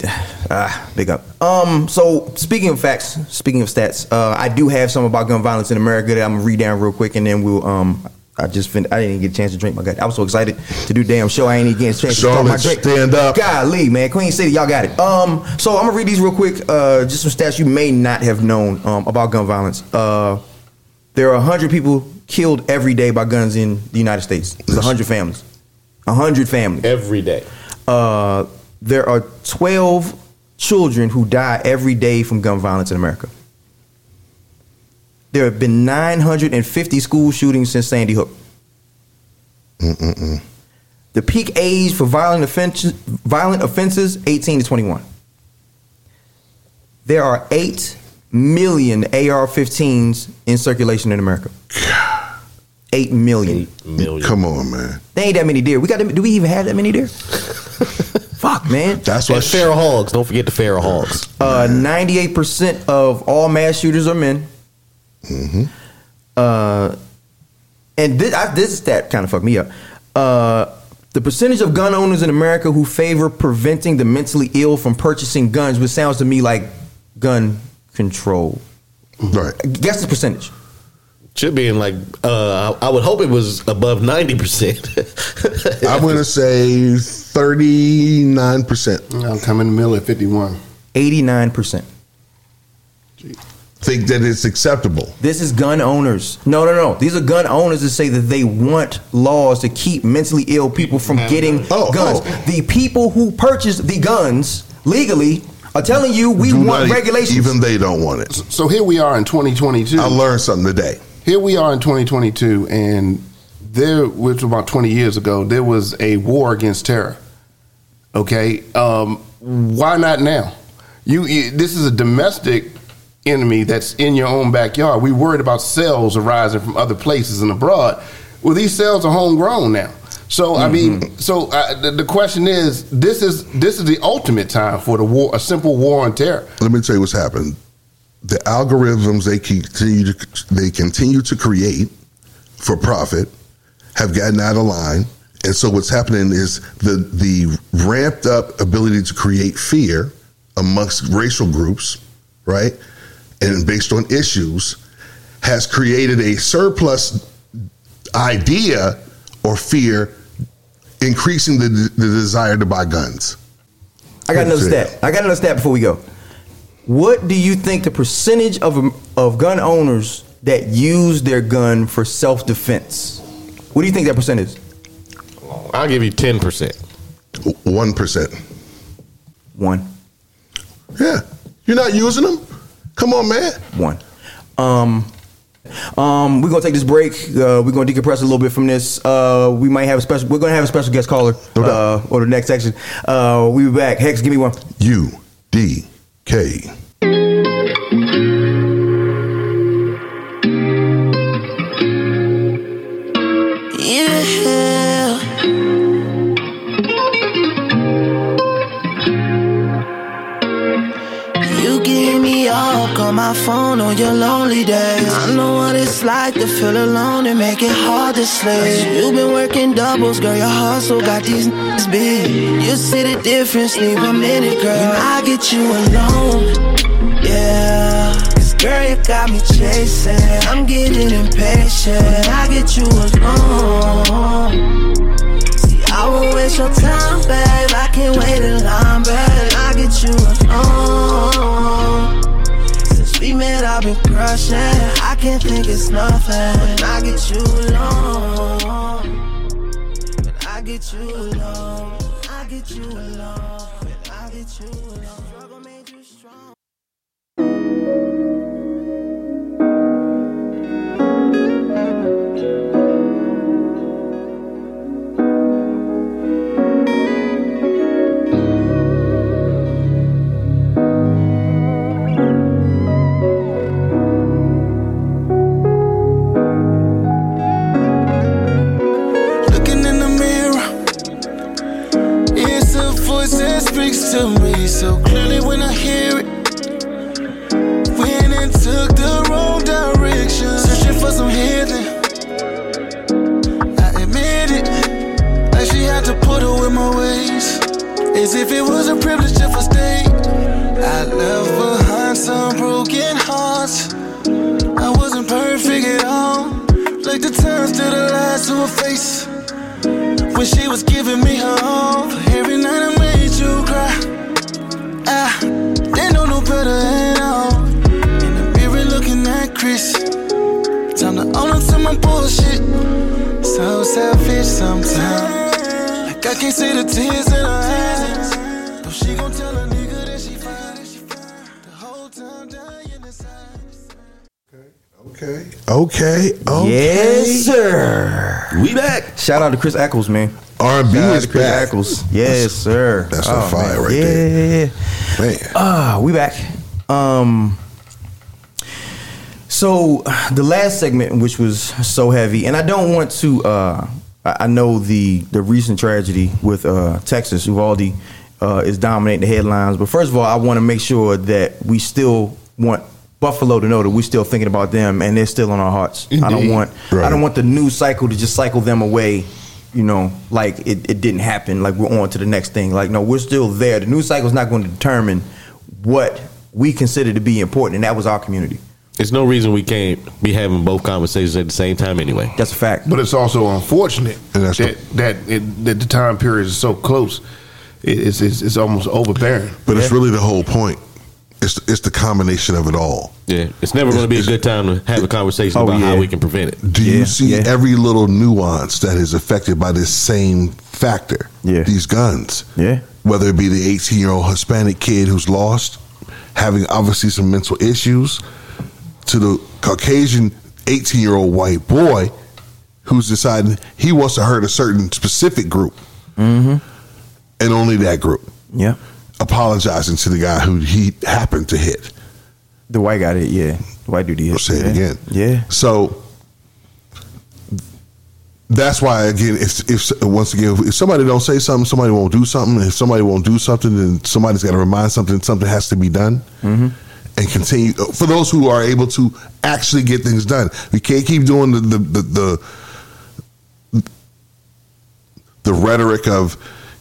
ah, big up. Um. So speaking of facts, speaking of stats, uh, I do have some about gun violence in America that I'm gonna read down real quick, and then we'll um. I just fin- I didn't even get a chance to drink my God. I was so excited to do damn show. I ain't even getting a chance Charlotte, to talk my drink. Stand up. Golly, man. Queen City, y'all got it. Um, so I'm going to read these real quick. Uh, just some stats you may not have known um, about gun violence. Uh, there are one hundred people killed every day by guns in the United States. There's one hundred families. one hundred families. Every day. Uh, there are twelve children who die every day from gun violence in America. There have been nine hundred fifty school shootings since Sandy Hook. Mm-mm-mm. The peak age for violent offenses, violent offenses, eighteen to twenty-one. There are eight million A R fifteens in circulation in America. eight million. eight million. Come on, man. They ain't that many deer. We got. Them, do we even have that many deer? Fuck, man. That's why feral hogs. Don't forget the feral hogs. Uh, ninety-eight percent of all mass shooters are men. Mm-hmm. Uh, and this, I, this stat kind of fucked me up. Uh, the percentage of gun owners in America who favor preventing the mentally ill from purchasing guns, which sounds to me like gun control. Right. Guess the percentage. Should be in like uh, I would hope it was above ninety percent. I'm going to say thirty-nine percent. I'm coming in the middle at fifty-one. eighty-nine percent. Jeez. Think that it's acceptable. This is gun owners. No, no, no. These are gun owners that say that they want laws to keep mentally ill people from getting oh, guns. Oh. The people who purchase the guns legally are telling you we Do want regulations. Even they don't want it. So here we are in twenty twenty-two. I learned something today. Here we are in twenty twenty-two, and there, which was about twenty years ago, there was a war against terror. Okay, um, why not now? You, you this is a domestic enemy that's in your own backyard. We worried about cells arising from other places and abroad. Well, these cells are homegrown now. So mm-hmm. I mean, so I, the, the question is, this is this is the ultimate time for the war, a simple war on terror. Let me tell you what's happened. The algorithms they continue to, they continue to create for profit have gotten out of line, and so what's happening is the the ramped up ability to create fear amongst racial groups, right? And based on issues, has created a surplus idea or fear, increasing the, the desire to buy guns. I got another stat. I got another stat before we go. What do you think the percentage of of gun owners that use their gun for self-defense? What do you think that percent is? I'll give you ten percent. one percent. One. Yeah. You're not using them? Come on, man. One. Um, um, we're gonna take this break. Uh, we're gonna decompress a little bit from this. Uh, we might have a special. We're gonna have a special guest caller uh, on the next section. Uh, we'll be back. Hex, give me one. U D K. My phone on your lonely days. I know what it's like to feel alone and make it hard to sleep. You've been working doubles, girl, your hustle got these n's big. You see the difference, leave a minute, girl. When I get you alone, yeah. Girl, you got me chasing. I'm getting impatient. I get you alone. See, I won't waste your time, babe. I can't wait in line, babe. I get you alone. Since we met, I've been crushing. I can't think it's nothing. When I get you alone. When I get you alone. I get you alone. When I get you alone. Struggle made you strong. To me so clearly when I hear it. Went and took the wrong direction, searching for some healing. I admit it, like she had to put her with my ways, as if it was a privilege if I stayed. I left behind some broken hearts. I wasn't perfect at all, like the times that I lied to her face when she was giving me her all. Every night I made you cry. Ah, they don't know better at all. In the mirror looking at Chris. Time to own up to my bullshit. So selfish sometimes. Like I can't see the tears in her eyes. Though she gon' tell a nigga that she fine. The whole time dying inside. Okay, okay, okay. Yes, sir. We back. Shout out to Chris Eccles, man. R and B is Chris back. Eccles. Yes, that's, sir. That's oh, on fire, man. Right yeah. there. Man. Ah, uh, we back. Um. So the last segment, which was so heavy, and I don't want to. Uh, I know the the recent tragedy with uh, Texas, Uvalde, uh, is dominating the headlines. But first of all, I want to make sure that we still want Buffalo to know that we're still thinking about them and they're still on our hearts. Indeed. I don't want right. I don't want the news cycle to just cycle them away, you know, like it, it didn't happen, like we're on to the next thing. Like, no, we're still there. The news cycle is not going to determine what we consider to be important, and that was our community. There's no reason we can't be having both conversations at the same time anyway. That's a fact. But it's also unfortunate and that's that the, that, it, that the time period is so close. It, it's, it's, it's almost overbearing. But yeah. It's really the whole point. It's it's the combination of it all. Yeah, it's never going to be a good time to have a conversation it, about oh, yeah. how we can prevent it. Do you yeah, see yeah. every little nuance that is affected by this same factor? Yeah, these guns. Yeah, whether it be the eighteen-year-old Hispanic kid who's lost, having obviously some mental issues, to the Caucasian eighteen-year-old white boy who's deciding he wants to hurt a certain specific group, mm-hmm. and only that group. Yeah. Apologizing to the guy who he happened to hit. The white guy did, yeah. The white dude did. I'll say it again. Yeah. So that's why, again, if, if once again, if somebody don't say something, somebody won't do something. If somebody won't do something, then somebody's got to remind something. Something has to be done, mm-hmm. and continue for those who are able to actually get things done. We can't keep doing the the the the, the rhetoric of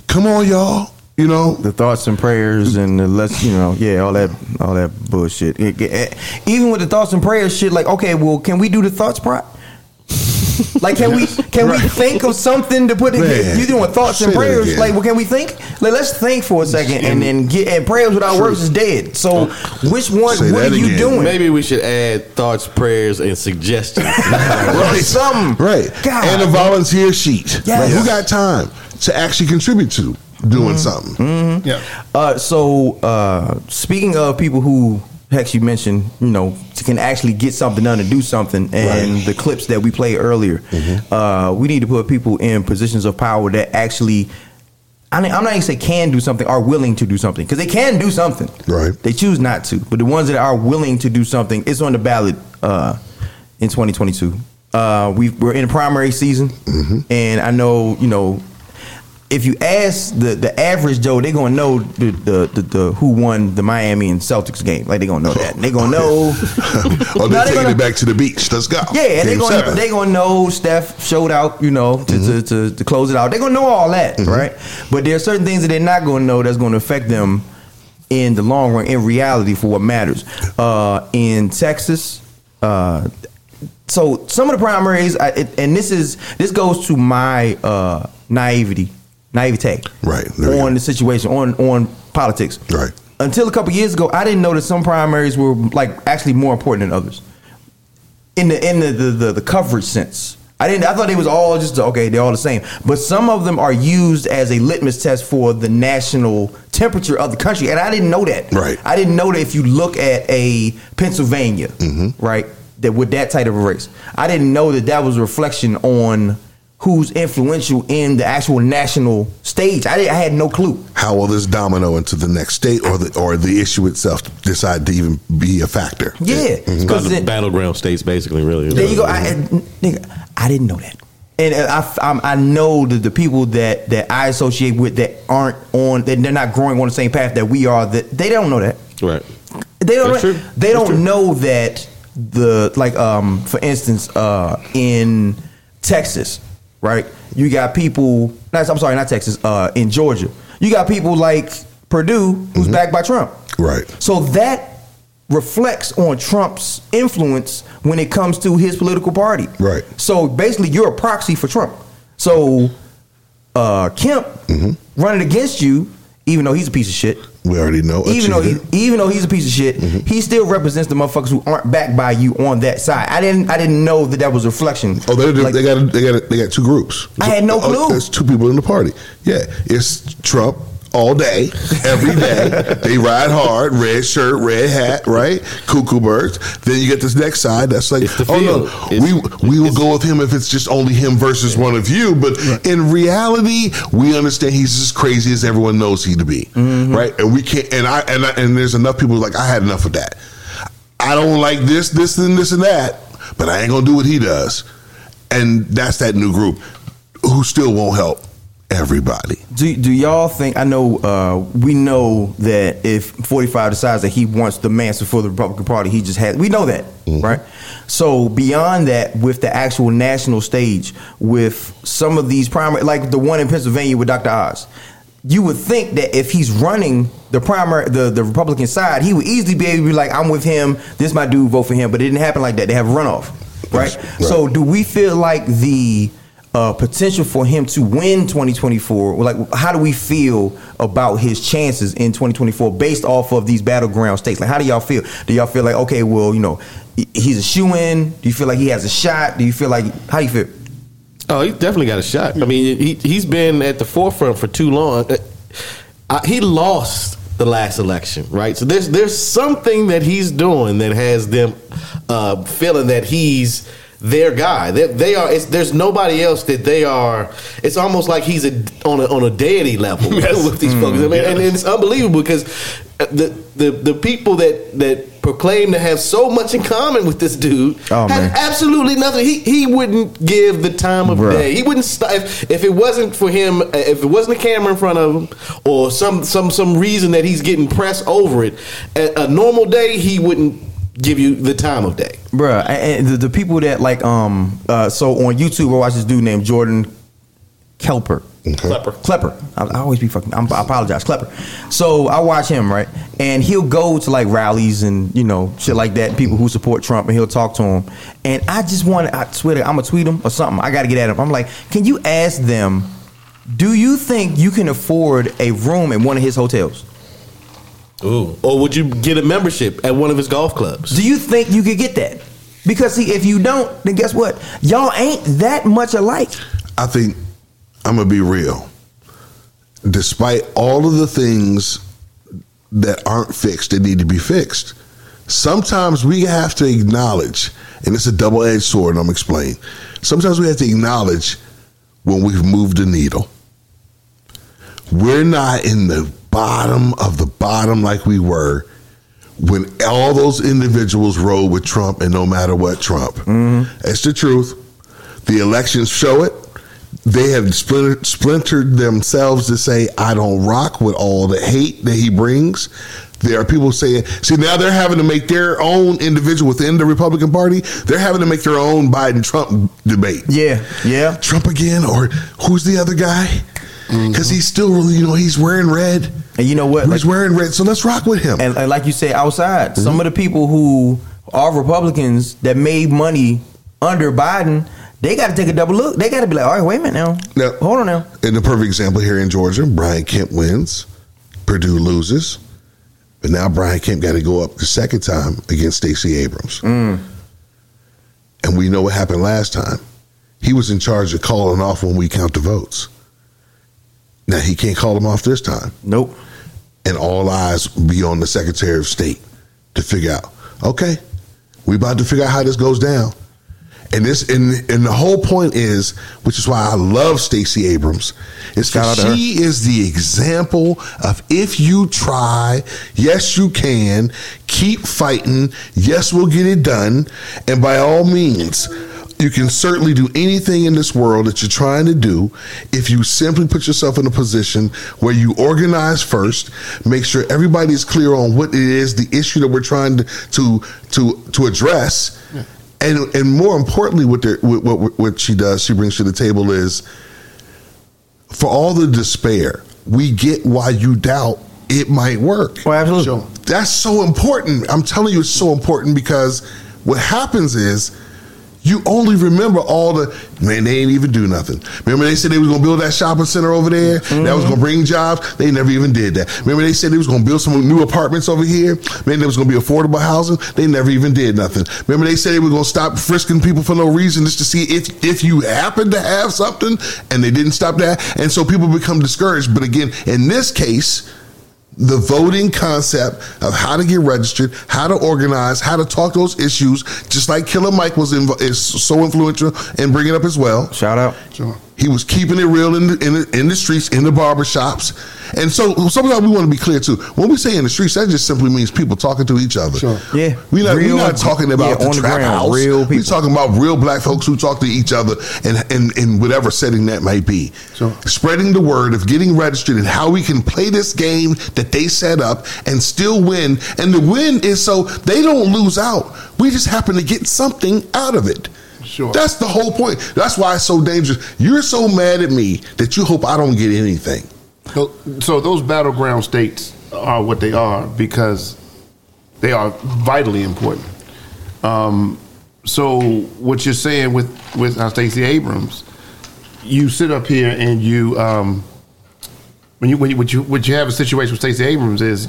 "Come on, y'all." You know, the thoughts and prayers and the less, you know, yeah, all that, all that bullshit. It, it, even with the thoughts and prayers shit, like, okay, well, can we do the thoughts part? Like, can we can right. we think of something to put in? Man, you're doing thoughts and prayers. Like, well, can we think? Like, let's think for a second, and then get and prayers without True. works is dead. So, which one? Say what are again. you doing? Maybe we should add thoughts, prayers, and suggestions. Right, something. Right, God. And a volunteer sheet. Yes. Right. Who got time to actually contribute to? Doing mm-hmm. something. Mm-hmm. Yeah. Uh, so uh, speaking of people who, Hex, you mentioned, you know, can actually get something done and do something, and right. the clips that we played earlier, mm-hmm. uh, we need to put people in positions of power that actually, I mean, I'm not even say can do something, are willing to do something, because they can do something. Right. They choose not to, but the ones that are willing to do something, it's on the ballot uh, in twenty twenty-two. Uh, we've, we're in primary season, mm-hmm. and I know, you know, if you ask the, the average Joe, they're gonna know the the, the the who won the Miami and Celtics game. Like, they're gonna know that. They're gonna know. Oh, they're taking it back to the beach. Let's go. Yeah, they're gonna they gonna know Steph showed out, you know, to, mm-hmm. to, to, to close it out. They're gonna know all that, mm-hmm. right? But there are certain things that they're not gonna know that's gonna affect them in the long run, in reality, for what matters. Uh, in Texas, uh, so some of the primaries, I, it, and this is this goes to my uh, naivety, naivete, right, on the situation, on on politics. Right. Until a couple years ago, I didn't know that some primaries were like actually more important than others. In the in the the, the, the coverage sense. I didn't. I thought they was all just okay. They're all the same, but some of them are used as a litmus test for the national temperature of the country, and I didn't know that. Right. I didn't know that if you look at a Pennsylvania, mm-hmm. right, that with that type of a race, I didn't know that that was a reflection on who's influential in the actual national stage. I, didn't, I had no clue. How will this domino into the next state or the or the issue itself decide to even be a factor? Yeah. Because mm-hmm. battleground states, basically, really. There you go. I, nigga, I didn't know that. And I, I, I know that the people that, that I associate with that aren't on, that they're not growing on the same path that we are, that they don't know that. Right. They don't, know, they don't know that the, like, um, for instance, uh, in Texas, right, you got people. Not, I'm sorry, not Texas. Uh, in Georgia, you got people like Purdue, who's mm-hmm. backed by Trump. Right. So that reflects on Trump's influence when it comes to his political party. Right. So basically, you're a proxy for Trump. So uh, Kemp mm-hmm. running against you, even though he's a piece of shit. We already know. Even though he, even though he's a piece of shit, mm-hmm. he still represents the motherfuckers who aren't backed by you on that side. I didn't. I didn't know that that was a reflection. Oh, they, like, they got. They got. They got two groups. I had no clue. Oh, there's two people in the party. Yeah, it's Trump all day, every day. They ride hard, red shirt, red hat, right? Cuckoo birds. Then you get this next side that's like, oh no, it's, we we will go with him if it's just only him versus one of you. But right. in reality, we understand he's as crazy as everyone knows he to be, mm-hmm. right? And we can't. And I and I, and there's enough people like I had enough of that. I don't like this, this, and this and that. But I ain't gonna do what he does. And that's that new group who still won't help everybody. Do do y'all think? I know uh, we know that if forty-five decides that he wants the mantle for the Republican Party, he just has. We know that, mm-hmm. right? So beyond that, with the actual national stage, with some of these primary, like the one in Pennsylvania with Doctor Oz, you would think that if he's running the primary, the, the Republican side, he would easily be able to be like, "I'm with him. This is my dude. Vote for him." But it didn't happen like that. They have a runoff, right? right? So do we feel like the Uh, potential for him to win twenty twenty-four, like how do we feel about his chances in twenty twenty-four based off of these battleground states? Like how do y'all feel? Do y'all feel like, okay, well, you know, he's a shoe-in? Do you feel like he has a shot? Do you feel like, how do you feel? Oh, he's definitely got a shot. I mean, he, he's been at the forefront for too long. I, he lost the last election, right? So there's, there's something that he's doing that has them uh, feeling that he's their guy. They, they are. It's, there's nobody else that they are. It's almost like he's a, on a on a deity level yes. with these mm, folks. I mean, yes. and, and it's unbelievable because the the the people that that proclaim to have so much in common with this dude oh, have man. absolutely nothing. He he wouldn't give the time of Bruh. day. He wouldn't st- if, if it wasn't for him. If it wasn't a camera in front of him or some some some reason that he's getting pressed over it, a, a normal day he wouldn't give you the time of day, bruh. And the, the people that like, um, uh, so on YouTube, I watch this dude named Jordan Klepper. Mm-hmm. Klepper, Klepper. I, I always be fucking. I'm, I apologize, Klepper. So I watch him, right, and he'll go to like rallies and you know shit like that. People who support Trump, and he'll talk to him. And I just want to, I swear, I'm gonna tweet him or something. I got to get at him. I'm like, can you ask them? Do you think you can afford a room in one of his hotels? Ooh. Or would you get a membership at one of his golf clubs? Do you think you could get that? Because see, if you don't, then guess what? Y'all ain't that much alike. I think I'm gonna be real. Despite all of the things that aren't fixed that need to be fixed, sometimes we have to acknowledge, and it's a double-edged sword, and I'm explaining. Sometimes we have to acknowledge when we've moved the needle. We're not in the bottom of the bottom like we were when all those individuals rode with Trump and no matter what Trump. Mm-hmm. That's the truth. The elections show it. They have splintered, splintered themselves to say, I don't rock with all the hate that he brings. There are people saying, see, now they're having to make their own individual within the Republican Party. They're having to make their own Biden-Trump debate. Yeah, yeah. Trump again, or who's the other guy? because mm-hmm. he's still really, you know, he's wearing red. And you know what? He's like, wearing red, so let's rock with him. And, and like you say, outside, mm-hmm. some of the people who are Republicans that made money under Biden, they got to take a double look. They got to be like, all right, wait a minute now. now. Hold on now. And the perfect example here in Georgia, Brian Kemp wins, Purdue loses, but now Brian Kemp got to go up the second time against Stacey Abrams. Mm. And we know what happened last time. He was in charge of calling off when we count the votes. Now, he can't call them off this time. Nope. And all eyes be on the Secretary of State to figure out, okay, we about to figure out how this goes down. And this, and, and the whole point is, which is why I love Stacey Abrams, is that she is the example of if you try, yes, you can, keep fighting, yes, we'll get it done, and by all means, you can certainly do anything in this world that you're trying to do if you simply put yourself in a position where you organize first, make sure everybody's clear on what it is, the issue that we're trying to to to, to address, yeah. and and more importantly, what, the, what, what what she does, she brings to the table is, for all the despair, we get why you doubt it might work. Oh, absolutely. So that's so important. I'm telling you, it's so important because what happens is, you only remember all the, man, they ain't even do nothing. Remember they said they was going to build that shopping center over there? Mm-hmm. That was going to bring jobs? They never even did that. Remember they said they was going to build some new apartments over here? Man, there was going to be affordable housing? They never even did nothing. Remember they said they were going to stop frisking people for no reason just to see if, if you happen to have something? And they didn't stop that. And so people become discouraged. But again, in this case, the voting concept of how to get registered, how to organize, how to talk those issues, just like Killer Mike was inv- is so influential in bringing up as well. Shout out. Sure. He was keeping it real in the, in the, in the streets, in the barbershops. And so sometimes we want to be clear, too. When we say in the streets, that just simply means people talking to each other. Sure. Yeah. We're not, real, we're not talking about yeah, the trap house. Real people. We're talking about real black folks who talk to each other in, in, in whatever setting that might be. Sure. Spreading the word of getting registered and how we can play this game that they set up and still win. And the win is so they don't lose out. We just happen to get something out of it. Sure. That's the whole point. That's why it's so dangerous. You're so mad at me that you hope I don't get anything. So, so those battleground states are what they are because they are vitally important. Um, so what you're saying with, with uh, Stacey Abrams, you sit up here and you, um, when you, when you, what you, what you have a situation with Stacey Abrams is,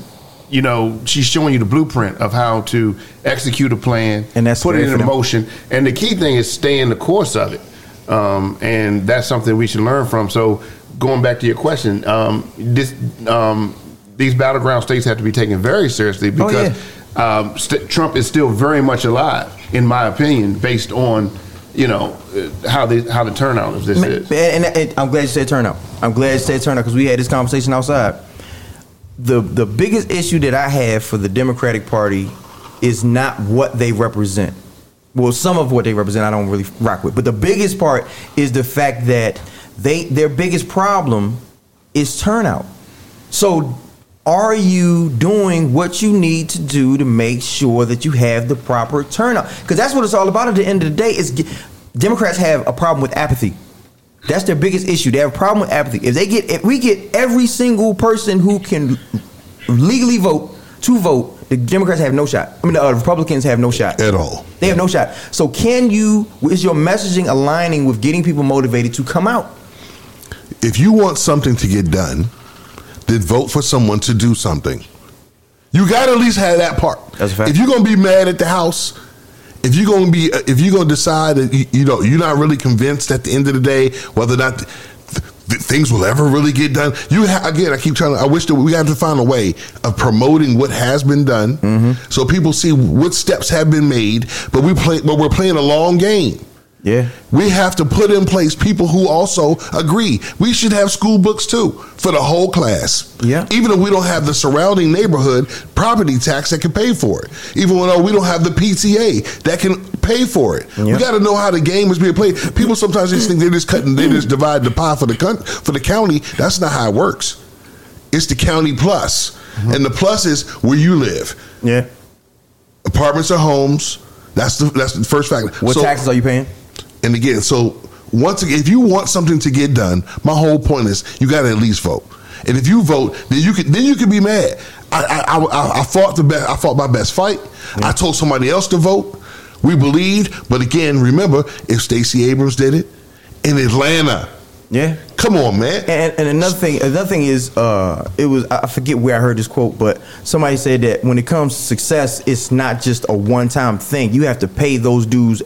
you know, she's showing you the blueprint of how to execute a plan, and that's put it into motion. And the key thing is stay in the course of it. Um, and that's something we should learn from. So going back to your question, um, this um, these battleground states have to be taken very seriously because oh, yeah. um, St- Trump is still very much alive, in my opinion, based on, you know, how the, how the turnout of this Man, is. And, and, and I'm glad you said turnout. I'm glad you said turnout because we had this conversation outside. The the biggest issue that I have for the Democratic Party is not what they represent. Well, some of what they represent I don't really rock with. But the biggest part is the fact that they their biggest problem is turnout. So are you doing what you need to do to make sure that you have the proper turnout? Because that's what it's all about at the end of the day. Is Democrats have a problem with apathy. That's their biggest issue. They have a problem with apathy. If they get, if we get every single person who can legally vote to vote, the Democrats have no shot. I mean, the uh, Republicans have no shot at all. They have no shot. So, can you? Is your messaging aligning with getting people motivated to come out? If you want something to get done, then vote for someone to do something. You got to at least have that part. That's a fact. If you're gonna be mad at the House. If you're gonna be, if you're gonna decide that you, you know you're not really convinced at the end of the day whether or not th- th- things will ever really get done, you ha- again I keep trying. To, I wish that we have to find a way of promoting what has been done, mm-hmm. so people see what steps have been made. But we play, but we're playing a long game. Yeah, we have to put in place people who also agree. We should have school books too for the whole class. Yeah, even if we don't have the surrounding neighborhood property tax that can pay for it, even though we don't have the P T A that can pay for it, yeah. we got to know how the game is being played. People sometimes just think they're just cutting, they just divide the pie for the con- for the county. That's not how it works. It's the county plus, mm-hmm. and the plus is where you live. Yeah, apartments or homes. That's the that's the first factor. What so, taxes are you paying? And again, so once again, if you want something to get done, my whole point is you got to at least vote. And if you vote, then you can then you can be mad. I I, I, I fought the be- I fought my best fight. Yeah. I told somebody else to vote. We believed, but again, remember, if Stacey Abrams did it in Atlanta, yeah, come on, man. And, and another thing, another thing is, uh, it was I forget where I heard this quote, but somebody said that when it comes to success, it's not just a one-time thing. You have to pay those dues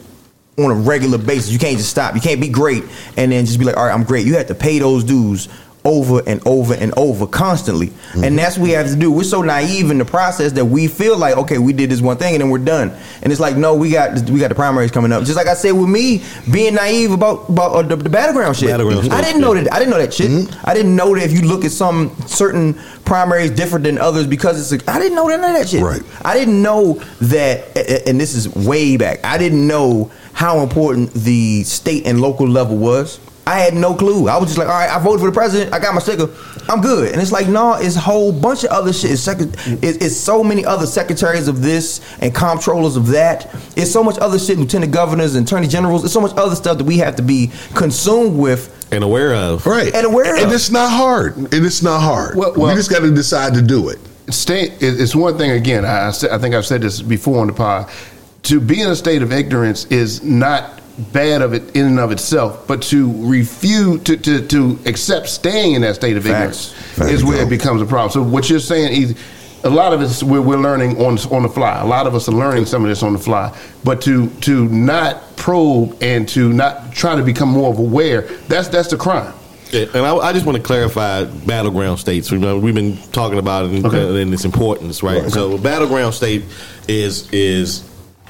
on a regular basis. You can't just stop. You can't be great and then just be like, all right, I'm great. You have to pay those dues over and over and over constantly. Mm-hmm. And that's what we have to do. We're so naive in the process that we feel like, okay, we did this one thing and then we're done. And it's like, no, we got we got the primaries coming up. Just like I said with me being naive about, about uh, the, the battleground shit. Battleground mm-hmm. I didn't know that. I didn't know that shit. Mm-hmm. I didn't know that if you look at some certain primaries different than others because it's. A, I didn't know none of that shit. Right. I didn't know that. And this is way back. I didn't know how important the state and local level was. I had no clue. I was just like, all right, I voted for the president. I got my sticker. I'm good. And it's like, no, it's a whole bunch of other shit. It's, sec- it's, it's so many other secretaries of this and comptrollers of that. It's so much other shit, lieutenant governors and attorney generals. It's so much other stuff that we have to be consumed with. And aware of. Right. And aware and, of. And it's not hard. And it's not hard. Well, well, we just got to decide to do it. State, it's one thing, again, I, I think I've said this before on the pod. To be in a state of ignorance is not bad of it in and of itself, but to refuse to, to, to accept staying in that state of ignorance Facts. is where it becomes a problem. So what you're saying is, a lot of us we're, we're learning on on the fly. A lot of us are learning some of this on the fly. But to to not probe and to not try to become more aware, that's that's the crime. Yeah, and I, I just want to clarify battleground states. You know, we've been talking about it and, okay. uh, and its importance, right? Okay. So a battleground state is is.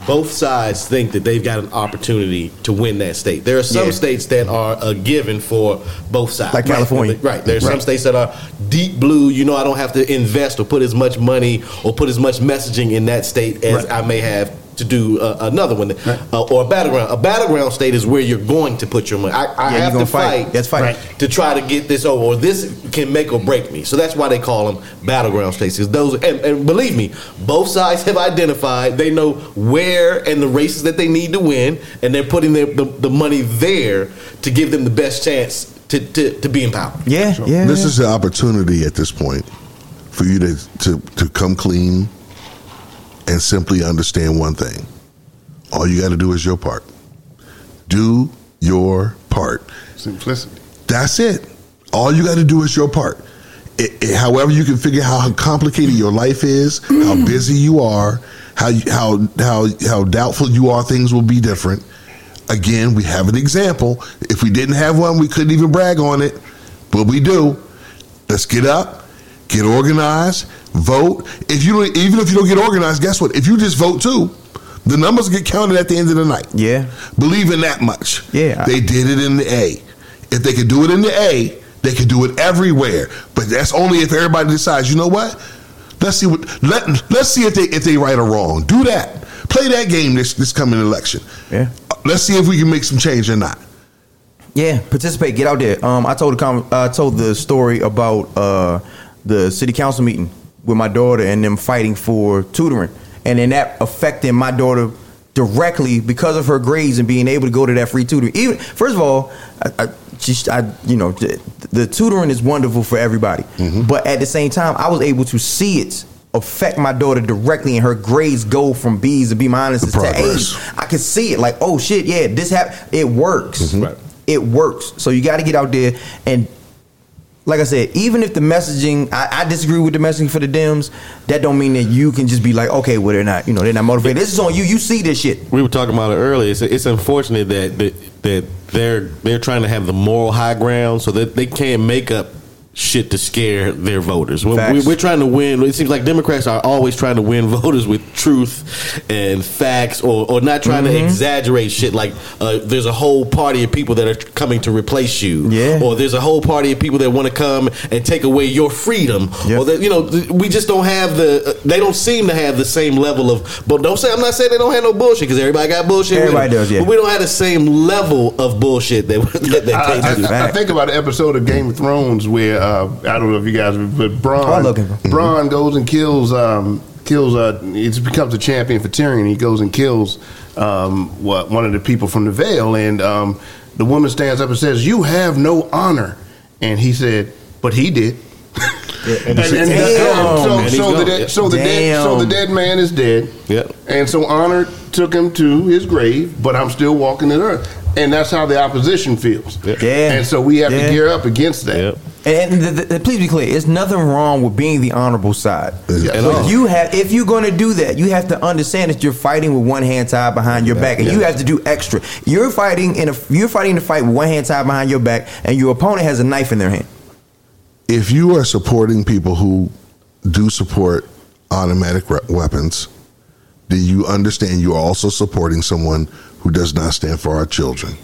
Both sides think that they've got an opportunity to win that state. There are some yeah. states that are a given for both sides. Like California. Right. right. There are right. some states that are deep blue. You know, I don't have to invest or put as much money or put as much messaging in that state as right. I may have to do uh, another one. Right. Uh, or a battleground. A battleground state is where you're going to put your money. I, I yeah, have to fight, fight. That's fight. Right. to try to get this over. Or this can make or break me. So that's why they call them battleground states. Those, and, and believe me, both sides have identified. They know where and the races that they need to win, and they're putting their, the, the money there to give them the best chance to, to, to be in power. Yeah, so yeah. This is the opportunity at this point for you to, to, to come clean and simply understand one thing. All you got to do is your part. Do your part. Simplicity. That's it. All you got to do is your part. It, it, however you can figure out how complicated your life is, how busy you are, how, you, how, how, how doubtful you are things will be different. Again, we have an example. If we didn't have one, we couldn't even brag on it. But we do. Let's get up, get organized, vote. If you don't, even if you don't get organized, guess what? If you just vote too, the numbers get counted at the end of the night. Yeah. Believe in that much. Yeah. They did it in the A. If they could do it in the A, they could do it everywhere. But that's only if everybody decides, you know what? Let's see what let let's see if they if they right or wrong. Do that. Play that game this this coming election. Yeah. Let's see if we can make some change or not. Yeah, participate. Get out there. Um, I told the com- I told the story about uh, the city council meeting with my daughter and them fighting for tutoring, and then that affecting my daughter directly because of her grades and being able to go to that free tutoring. Even first of all, I, I just I you know the, the tutoring is wonderful for everybody, mm-hmm. but at the same time, I was able to see it affect my daughter directly, and her grades go from B's to B minuses to A's. I could see it, like, oh shit, yeah, this happened. It works. Mm-hmm. Right. It works. So you got to get out there and. Like I said, even if the messaging, I, I disagree with the messaging for the Dems, that don't mean that you can just be like, okay, well, they're not, you know, they're not motivated. This is on you. You see this shit. We were talking about it earlier. It's, it's unfortunate that, that that they're they're trying to have the moral high ground so that they can't make up shit to scare their voters. We're, we're trying to win. It seems like Democrats are always trying to win voters with truth and facts, or, or not trying mm-hmm. to exaggerate shit like uh, there's a whole party of people that are coming to replace you, yeah. or there's a whole party of people that want to come and take away your freedom. Yep. Or that, you know, we just don't have the. They don't seem to have the same level of. But don't say I'm not saying they don't have no bullshit, because everybody got bullshit. Everybody with them. Does, yeah. But we don't have the same level of bullshit that that, that I, came I, to I, I think about an episode of Game of Thrones where. Uh, I don't know if you guys, but Bron, Bron goes and kills um, kills. Uh, he becomes a champion for tyranny. He goes and kills um, what one of the people from the Veil, and um, the woman stands up and says, "You have no honor." And he said, "But he did." Yeah, and and, and so, so, the dead, so the dead, so the dead man is dead. Yep. And so honor took him to his grave, but I'm still walking the earth, and that's how the opposition feels. Yep. Yeah. And so we have yeah. to gear up against that. Yep. And th- th- please be clear, there's nothing wrong with being the honorable side. Yeah. You have, if you're going to do that, you have to understand that you're fighting with one hand tied behind your yeah. back, and yeah. you have to do extra. You're fighting in a, you're fighting the fight with one hand tied behind your back, and your opponent has a knife in their hand. If you are supporting people who do support automatic re- weapons, do you understand you are also supporting someone who does not stand for our children?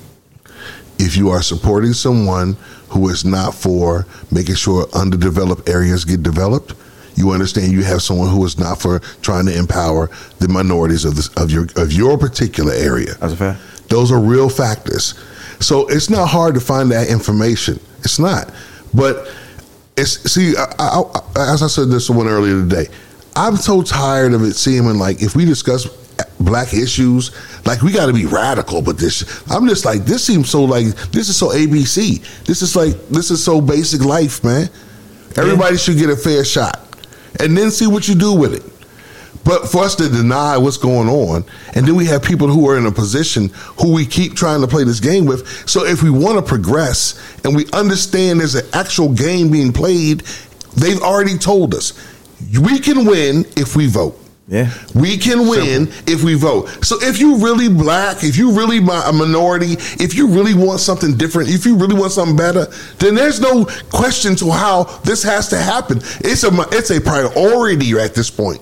If you are supporting someone who is not for making sure underdeveloped areas get developed, you understand you have someone who is not for trying to empower the minorities of this, of your of your particular area. That's a fact. Those are real factors. So it's not hard to find that information. It's not, but. It's, see, I, I, I, as I said this one earlier today, I'm so tired of it seeming like if we discuss black issues, like we got to be radical. But this, I'm just like, this seems so like this is so A B C. This is like this is so basic life, man. Everybody yeah. should get a fair shot, and then see what you do with it. But for us to deny what's going on, and then we have people who are in a position who we keep trying to play this game with. So if we want to progress and we understand there's an actual game being played, they've already told us we can win if we vote. Yeah, we can win Simple. if we vote. So if you really black, if you really a minority, if you really want something different, if you really want something better, then there's no question to how this has to happen. It's a it's a priority at this point.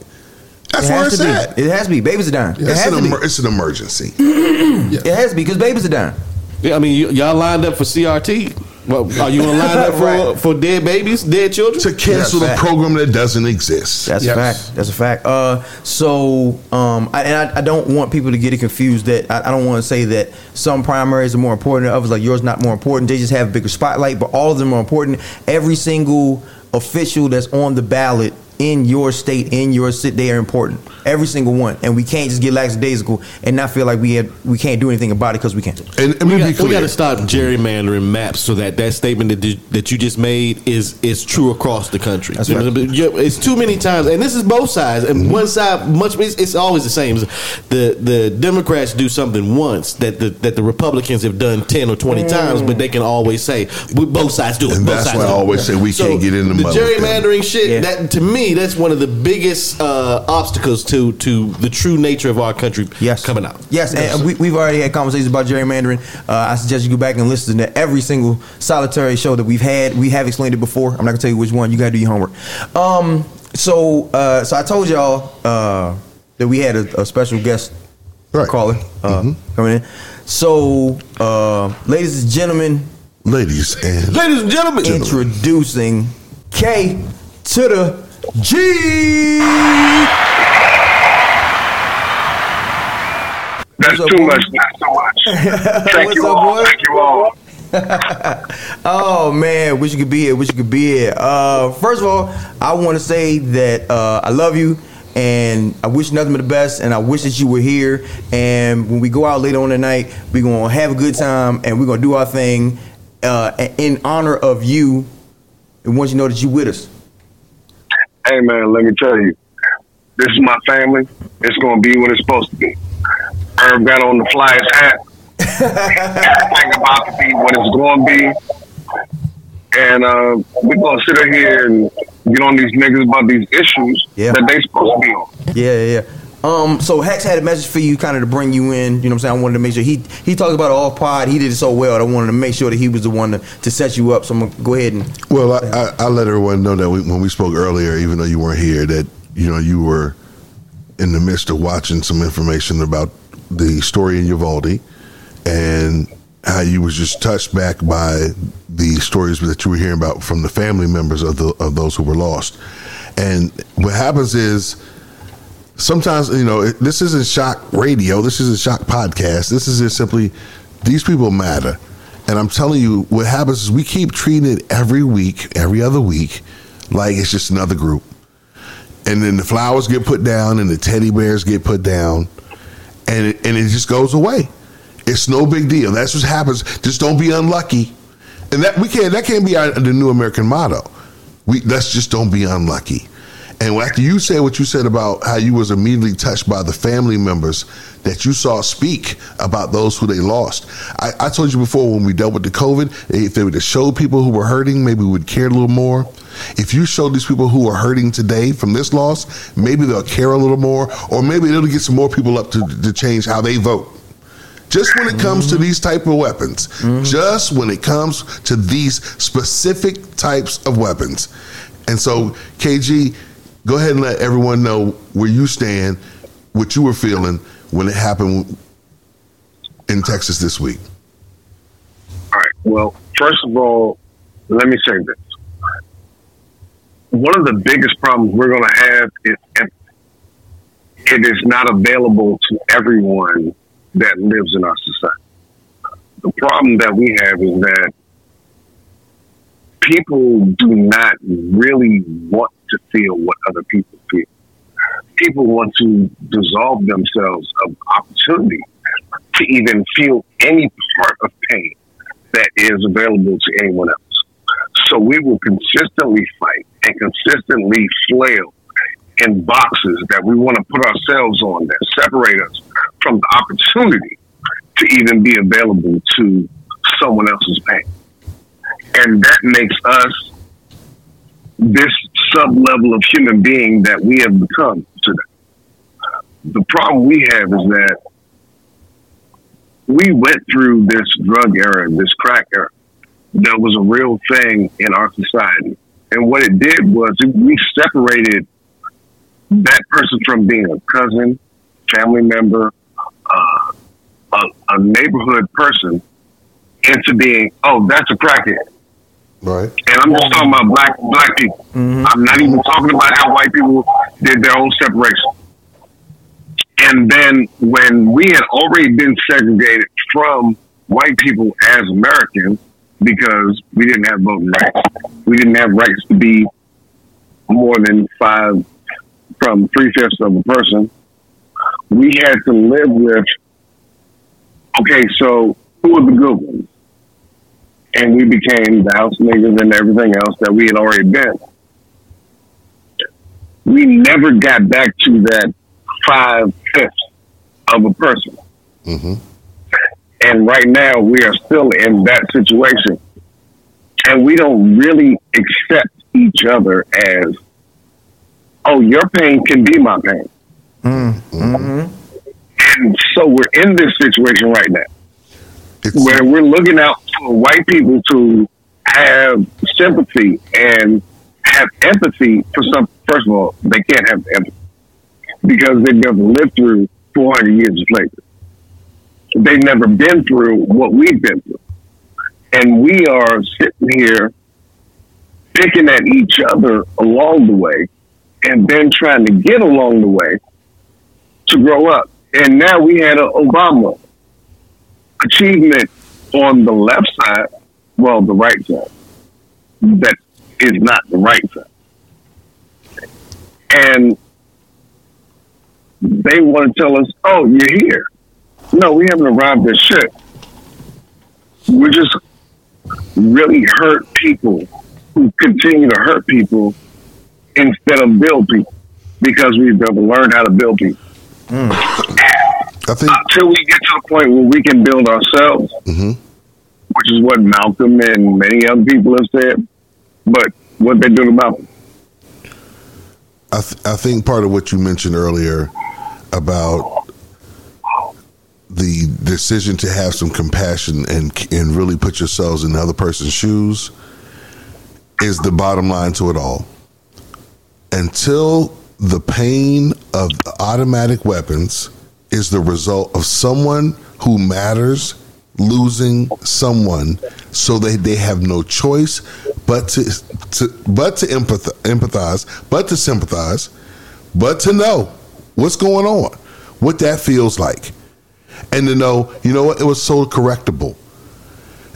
That's it where it's at. Be. It has to be. Babies are dying. Yeah, it has an to emer- be. It's an emergency. yeah. It has to be because babies are dying. Yeah, I mean, y- y'all lined up for C R T. Well, are you going to line up for right. for dead babies, dead children? To cancel a program that doesn't exist. That's yes. a fact. That's a fact. Uh, so, um, I, and I, I don't want people to get it confused that I, I don't want to say that some primaries are more important than others. Like yours, not more important. They just have a bigger spotlight, but all of them are important. Every single official that's on the ballot in your state, in your city, they are important. Every single one. And we can't just get lackadaisical and not feel like we have, we can't do anything about it because we can't. And, and we, got, we got to stop gerrymandering maps so that that statement that, did, that you just made is is true across the country. That's right. It's too many times, and this is both sides. And mm-hmm. one side, much it's, it's always the same. The the Democrats do something once that the that the Republicans have done ten or twenty mm. times, but they can always say both sides do it. And both that's sides why I always say we so can't get in the, the gerrymandering shit. Yeah. That to me. That's one of the biggest uh, obstacles to to the true nature of our country yes. coming out. Yes, yes. And we, we've already had conversations about gerrymandering. Uh, I suggest you go back and listen to every single solitary show that we've had. We have explained it before. I'm not going to tell you which one. You got to do your homework. Um, so, uh, so I told y'all uh, that we had a, a special guest right. caller uh, mm-hmm. coming in. So, uh, ladies and gentlemen, ladies and ladies and gentlemen, gentlemen. introducing K to the G. That's too boy? much. That's too much. Thank What's you up, all. Boy? Thank you all. Oh man, wish you could be here. Wish you could be here. Uh, first of all, I want to say that uh, I love you, and I wish nothing but the best. And I wish that you were here. And when we go out later on tonight, we're gonna have a good time, and we're gonna do our thing uh, in honor of you. And once you know that you with us. Hey, man, let me tell you, this is my family. It's going to be what it's supposed to be. Herb got on the flyest hat. Everything about to be what it's going to be. And uh, we're going to sit here and get on these niggas about these issues yeah. that they supposed to be on. Yeah, yeah, yeah. Um, so Hex had a message for you, kind of to bring you in. You know what I'm saying? I wanted to make sure he he talked about it all pod. He did it so well. I wanted to make sure that he was the one to, to set you up. So I'm gonna go ahead and. Well, I, I, I let everyone know that we, when we spoke earlier, even though you weren't here, that you know you were in the midst of watching some information about the story in Uvalde and how you was just touched back by the stories that you were hearing about from the family members of the of those who were lost. And what happens is. Sometimes, you know, this isn't shock radio. This isn't shock podcast. This is just simply, these people matter. And I'm telling you, what happens is we keep treating it every week, every other week, like it's just another group. and then the flowers get put down and the teddy bears get put down, and it, and it just goes away. It's no big deal. That's what happens. Just don't be unlucky. And that we can't, that can't be our, the new American motto. We let's just don't be unlucky. And after you said what you said about how you was immediately touched by the family members that you saw speak about those who they lost. I, I told you before when we dealt with the COVID, if they would have showed people who were hurting, maybe we would care a little more. If you showed these people who are hurting today from this loss, maybe they'll care a little more, or maybe it'll get some more people up to, to change how they vote. Just when it comes mm-hmm. to these type of weapons, mm-hmm. just when it comes to these specific types of weapons. And so, K G, go ahead and let everyone know where you stand, what you were feeling when it happened in Texas this week. All right. Well, first of all, let me say this. One of the biggest problems we're going to have is empathy. It is not available to everyone that lives in our society. The problem that we have is that people do not really want to feel what other people feel. People want to dissolve themselves of opportunity to even feel any part of pain that is available to anyone else. So we will consistently fight and consistently flail in boxes that we want to put ourselves on that separate us from the opportunity to even be available to someone else's pain. And that makes us this sub-level of human being that we have become today. The problem we have is that we went through this drug era, this crack era, that was a real thing in our society. And what it did was we separated that person from being a cousin, family member, uh, a, a neighborhood person, into being, oh, that's a crackhead. Right. And I'm just talking about black black people. Mm-hmm. I'm not even talking about how white people did their own separation. And then when we had already been segregated from white people as Americans because we didn't have voting rights. We didn't have rights to be more than five from three-fifths of a person. We had to live with, okay, so who was the good ones? And we became the house niggas and everything else that we had already been. We never got back to that five-fifths of a person. Mm-hmm. And right now, we are still in that situation. And we don't really accept each other as, oh, your pain can be my pain. Mm-hmm. And so we're in this situation right now. It's where we're looking out for white people to have sympathy and have empathy for some. First of all, they can't have empathy because they've never lived through four hundred years of slavery. They've never been through what we've been through. And we are sitting here picking at each other along the way and then trying to get along the way to grow up. And now we had an Obama achievement on the left side, well, the right side, that is not the right side. And they want to tell us, oh, you're here. No, we haven't arrived at shit. We're just really hurt people who continue to hurt people instead of build people because we've never learned how to build people. Mm. I think until we get to the point where we can build ourselves, mm-hmm. which is what Malcolm and many other people have said, but what they do to Malcolm. I, th- I think part of what you mentioned earlier about the decision to have some compassion and and really put yourselves in the other person's shoes is the bottom line to it all. Until the pain of the automatic weapons is the result of someone who matters losing someone, so they, they have no choice but to, to but to empath, empathize, but to sympathize, but to know what's going on, what that feels like, and to know, you know what, it was so correctable.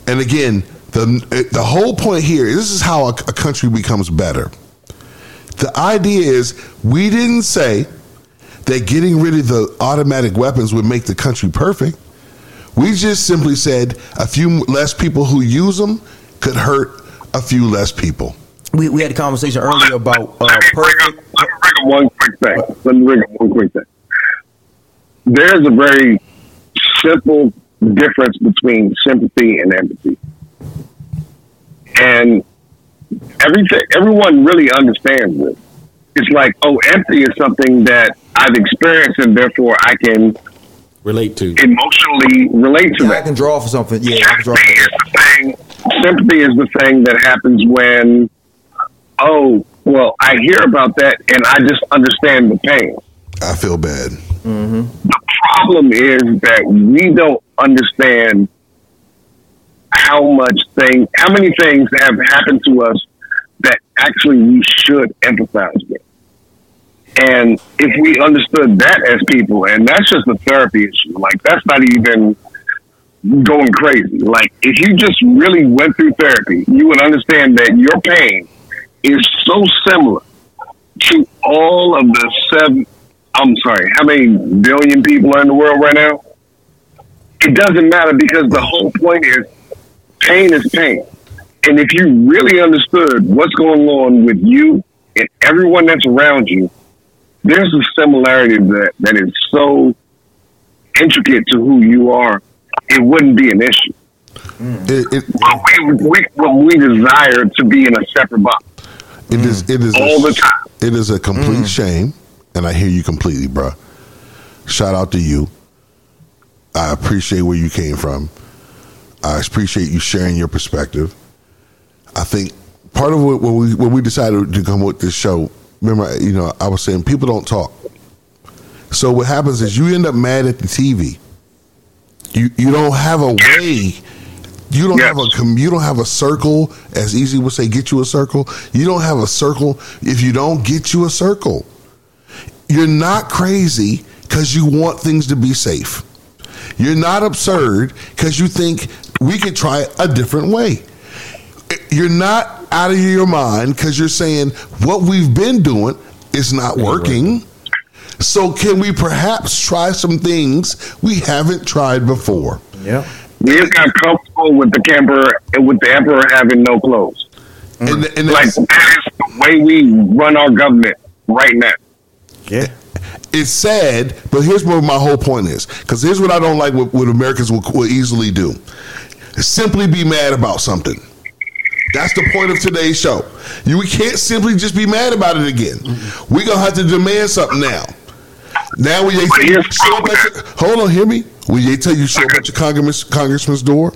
And again, the the whole point here, this is how a, a country becomes better. The idea is we didn't say that getting rid of the automatic weapons would make the country perfect. We just simply said a few less people who use them could hurt a few less people. We we had a conversation earlier about uh, let me bring up, let me bring up one quick thing. Let me bring up one quick thing. There's a very simple difference between sympathy and empathy, and everything everyone really understands it. It's like, oh, empathy is something that I've experienced, and therefore I can relate to, emotionally relate to. Yeah, that. I can draw for something. Yeah, I can draw for something. Sympathy is the thing that happens when, oh, well, I hear about that and I just understand the pain. I feel bad. Mm-hmm. The problem is that we don't understand how much thing, how many things have happened to us that actually we should empathize with. And if we understood that as people, and that's just a therapy issue, like that's not even going crazy. Like if you just really went through therapy, you would understand that your pain is so similar to all of the seven, I'm sorry, how many billion people are in the world right now? It doesn't matter, because the whole point is pain is pain. And if you really understood what's going on with you and everyone that's around you, there's a similarity that, that is so intricate to who you are, it wouldn't be an issue. Mm. It, it, but we, we, but we desire to be in a separate box. It is, it is all a, the time. It is a complete mm. shame, and I hear you completely, bro. Shout out to you. I appreciate where you came from. I appreciate you sharing your perspective. I think part of what when we when we decided to come with this show, remember, you know, I was saying people don't talk. So what happens is you end up mad at the T V. You you don't have a way. You don't yes. have a you don't have a circle, as Easy would say, get you a circle. You don't have a circle if you don't get you a circle. You're not crazy because you want things to be safe. You're not absurd because you think we could try a different way. You're not out of your mind because you're saying what we've been doing is not working. So can we perhaps try some things we haven't tried before? Yeah, we've got comfortable with the emperor with the emperor having no clothes. Mm. And, and like that is the way we run our government right now. Yeah, it's sad, but here's where my whole point is. Because here's what I don't like: what, what Americans will, will easily do, simply be mad about something. That's the point of today's show. You, we can't simply just be mad about it again. Mm-hmm. We're gonna have to demand something now. Now when they tell you show up at your, hold on, hear me. When they tell you show up at your congressman's, congressman's door,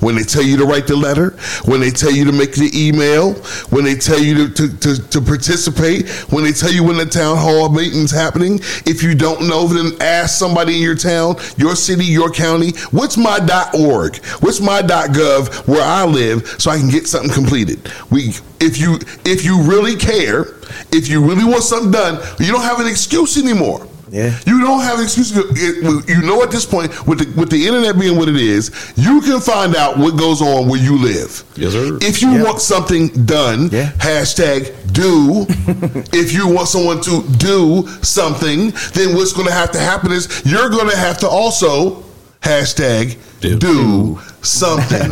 when they tell you to write the letter, when they tell you to make the email, when they tell you to, to, to, to participate, when they tell you when the town hall meeting's happening, if you don't know, then ask somebody in your town, your city, your county, what's my .org? What's my .gov where I live so I can get something completed? We, if you, if you really care, if you really want something done, you don't have an excuse anymore. Yeah. You don't have an excuse. You know, at this point, with the, with the internet being what it is, you can find out what goes on where you live. Yes, sir. If you yeah. want something done, yeah. hashtag do. If you want someone to do something, then what's going to have to happen is you're going to have to also hashtag do, do something.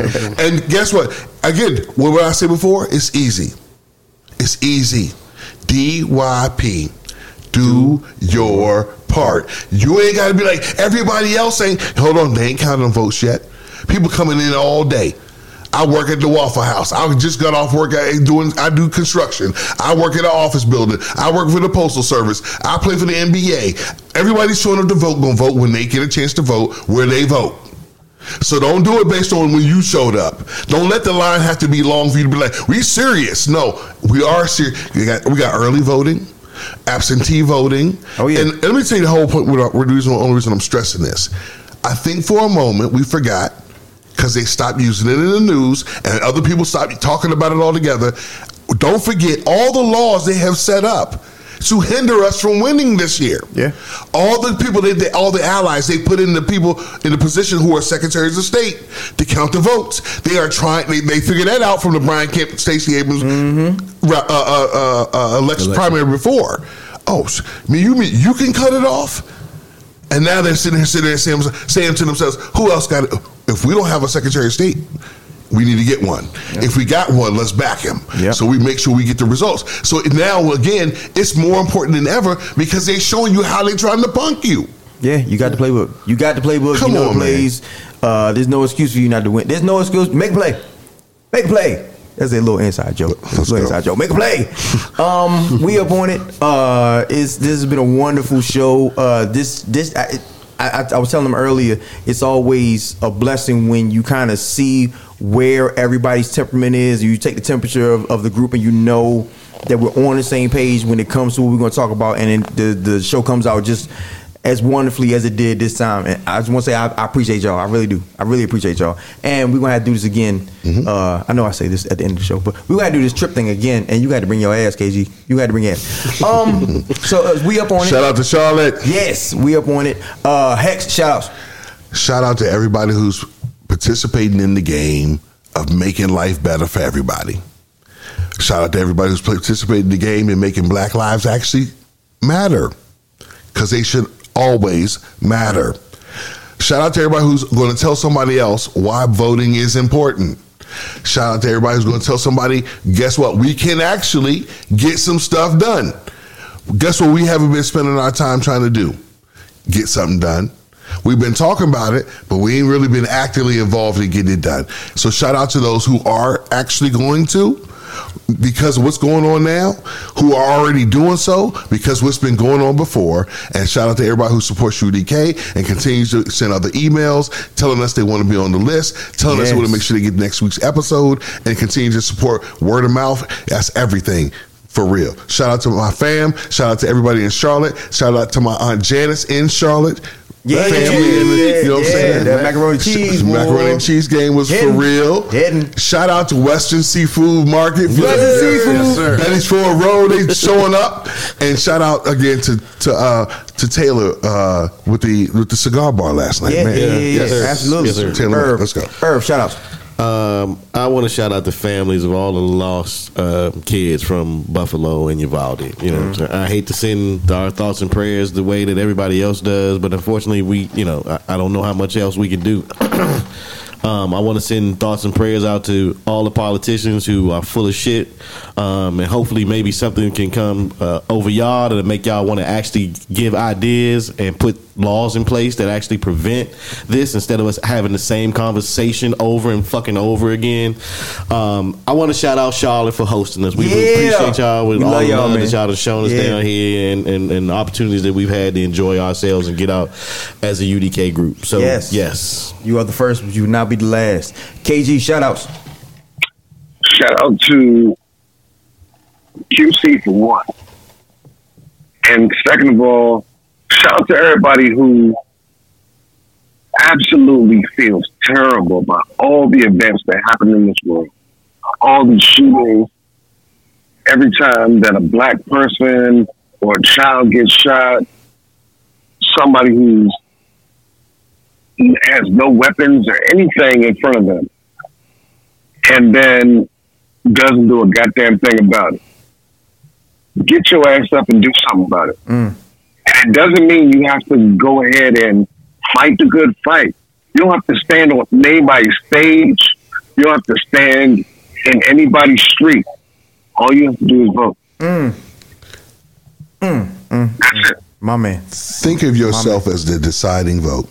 And guess what? Again, what I said before, it's easy. It's easy. D Y P. Do your part. You ain't got to be like everybody else ain't. Hold on, they ain't counting them votes yet. People coming in all day. I work at the Waffle House. I just got off work. I, doing, I do construction. I work at an office building. I work for the Postal Service. I play for the N B A. Everybody's showing up to vote, going to vote when they get a chance to vote, where they vote. So don't do it based on when you showed up. Don't let the line have to be long for you to be like, we serious. No, we are serious. We got, we got early voting. Absentee voting. Oh, yeah. And, and let me tell you the whole point. We're, we're the, reason, the only reason I'm stressing this. I think for a moment we forgot because they stopped using it in the news and other people stopped talking about it altogether. Don't forget all the laws they have set up to hinder us from winning this year. Yeah. All the people, they, they, all the allies, they put in the people in the position who are secretaries of state to count the votes. They are trying, they, they figured that out from the Brian Kemp, Stacey Abrams mm-hmm. uh, uh, uh, uh, election, election primary before. Oh, you mean you can cut it off? And now they're sitting here, sitting there saying, saying to themselves, who else got it? If we don't have a secretary of state, we need to get one. Yep. If we got one, let's back him. Yep. So we make sure we get the results. So now, again, it's more important than ever because they're showing you how they're trying to punk you. Yeah, you got the playbook. You got the playbook. Come you know on, the plays. Uh, there's no excuse for you not to win. There's no excuse. Make a play. Make a play. That's a little inside joke. That's a little inside joke. Make a play. Um, we up on it. Uh, it's, this has been a wonderful show. Uh, this this I, I, I was telling them earlier. It's always a blessing when you kind of see where everybody's temperament is. You take the temperature of, of the group, and you know that we're on the same page when it comes to what we're going to talk about. And then the the show comes out just as wonderfully as it did this time. And I just want to say I, I appreciate y'all. I really do. I really appreciate y'all. And we're going to have to do this again. Mm-hmm. Uh, I know I say this at the end of the show, but we're going to have to do this trip thing again. And you got to bring your ass, K G. You got to bring your ass. Um, so uh, we up on it. Shout out to Charlotte. Yes, we up on it. Uh, Hex, shout outs. Shout out to everybody who's participating in the game of making life better for everybody. Shout out to everybody who's participating in the game and making black lives actually matter. Because they should always matter. Shout out to everybody who's going to tell somebody else why voting is important. Shout out to everybody who's going to tell somebody, guess what? We can actually get some stuff done. Guess what we haven't been spending our time trying to do? Get something done. We've been talking about it, but we ain't really been actively involved in getting it done. So shout out to those who are actually going to, because of what's going on now, who are already doing so, because what's been going on before. And shout out to everybody who supports U D K and continues to send other emails telling us they want to be on the list, telling yes. us they want to make sure they get next week's episode, and continue to support word of mouth. That's everything. For real. Shout out to my fam. Shout out to everybody in Charlotte. Shout out to my Aunt Janice in Charlotte. Yeah, family, yeah, yeah, you know what I'm yeah, saying? That macaroni and cheese, macaroni and cheese game was Hidden. for real. Hidden. Shout out to Western Seafood Market. Western yes, Seafood, yes, sir. That is for a road. They showing up, and shout out again to to uh, to Taylor uh, with the with the cigar bar last night. Yeah, man. yeah, yeah, yeah. Yes, absolutely. Yes, sir. Taylor, Herb, let's go. Herb, shout outs. Um, I want to shout out the families of all the lost uh, kids from Buffalo and Uvalde. You know, mm-hmm. so I hate to send our thoughts and prayers the way that everybody else does, but unfortunately, we, you know, I, I don't know how much else we can do. Um, I want to send thoughts and prayers out to all the politicians who are full of shit, um, and hopefully maybe something can come uh, over y'all to make y'all want to actually give ideas and put laws in place that actually prevent this instead of us having the same conversation over and fucking over again. Um, I want to shout out Charlotte for hosting us. We yeah. really appreciate y'all with we all the y'all, love man. that y'all have shown us yeah. down here, and, and, and the opportunities that we've had to enjoy ourselves and get out as a U D K group. So yes, yes. you are the first, but you will not be the last. K G, shout outs. Shout out to Q C for one, and second of all, shout out to everybody who absolutely feels terrible about all the events that happen in this world. All the shootings, every time that a black person or a child gets shot, somebody who's, who has no weapons or anything in front of them, and then doesn't do a goddamn thing about it. Get your ass up and do something about it. Mm. And it doesn't mean you have to go ahead and fight the good fight. You don't have to stand on anybody's stage. You don't have to stand in anybody's street. All you have to do is vote. Mm. Mm, mm, That's it. My man. Think of yourself as the deciding vote.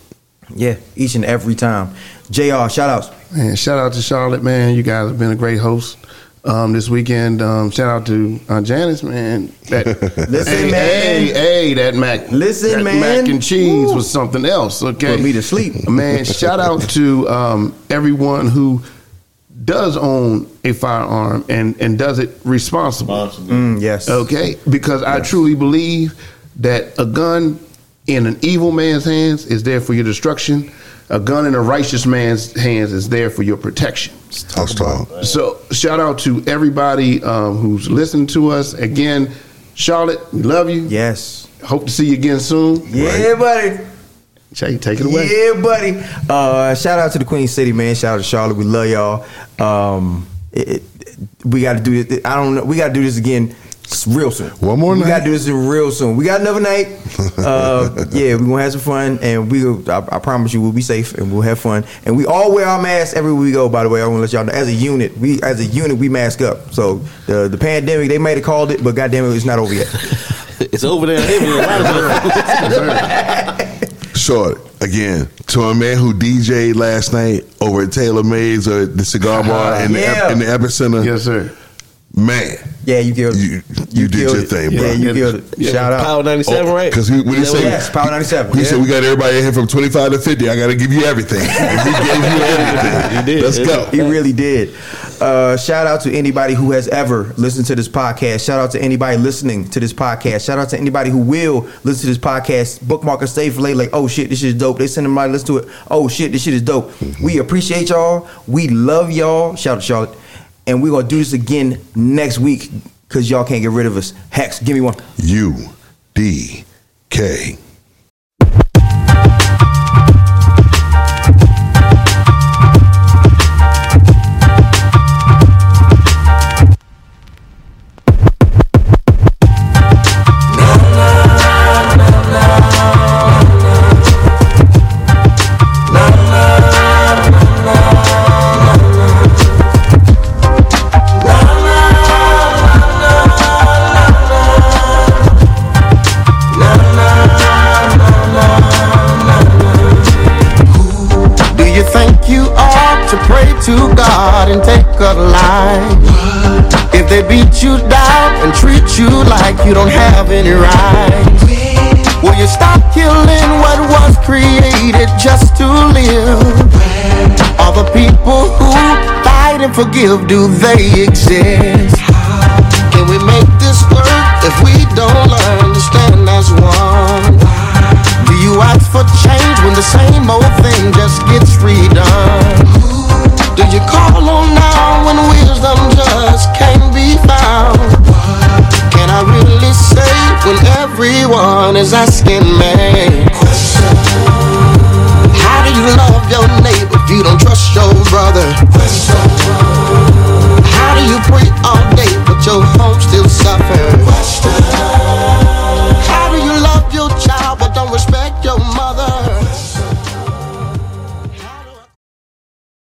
Yeah, each and every time. J R, shout outs. Man, shout out to Charlotte, man. You guys have been a great host. Um, this weekend, um, shout out to uh, Janice, man. That, Listen, hey, man. Hey, hey, that mac, Listen, that man. mac and cheese Woo. was something else. Okay, put me to sleep, man. Shout out to um, everyone who does own a firearm and, and does it responsibly. Mm, yes, okay, because yes. I truly believe that a gun in an evil man's hands is there for your destruction. A gun in a righteous man's hands is there for your protection. Talk, talk. So shout out to everybody um, who's listened to us. Again, Charlotte, we love you. Yes. Hope to see you again soon. Yeah, right. buddy. Jay, take it away. Yeah, buddy. Uh, shout out to the Queen City, man. Shout out to Charlotte. We love y'all. Um, it, it, we got to do this. I don't know. We got to do this again. Real soon. One more we night. We got to do this real soon. We got another night. Uh, yeah, we're going to have some fun. And we, I, I promise you, we'll be safe and we'll have fun. And we all wear our masks everywhere we go, by the way. I want to let y'all know. As a unit, we as a unit, we mask up. So the, the pandemic, they might have called it, but goddamn it, it's not over yet. It's over there. Short, again, to a man who DJed last night over at Taylor Mays or the cigar bar uh, in, yeah. the, in the Epicenter. Yes, sir. Man. Yeah, you killed it. You, you, you did your it. thing, bro. Yeah, you killed it. Yeah. Shout out. Power ninety-seven, oh, right? Because when he said, yes, Power ninety-seven. He yeah. said, we got everybody in here from twenty-five to fifty. I got to give you everything. And he gave you everything. He did. Let's yeah. go. He really did. Uh, shout out to anybody who has ever listened to this podcast. Shout out to anybody listening to this podcast. Shout out to anybody who will listen to this podcast. Bookmark and stay for late. Like, oh shit, this shit is dope. They send them out, listen to it. Oh shit, this shit is dope. Mm-hmm. We appreciate y'all. We love y'all. Shout out to Charlotte. And we're going to do this again next week because y'all can't get rid of us. Hex, give me one. U D K. To God and take a life. If they beat you down and treat you like you don't have any rights, will you stop killing what was created just to live? All the people who fight and forgive, do they exist? Can we make this work if we don't learn to stand as one? Do you ask for change when the same old thing just gets redone? Do you call on now when wisdom just can't be found? Can I really say when everyone is asking me?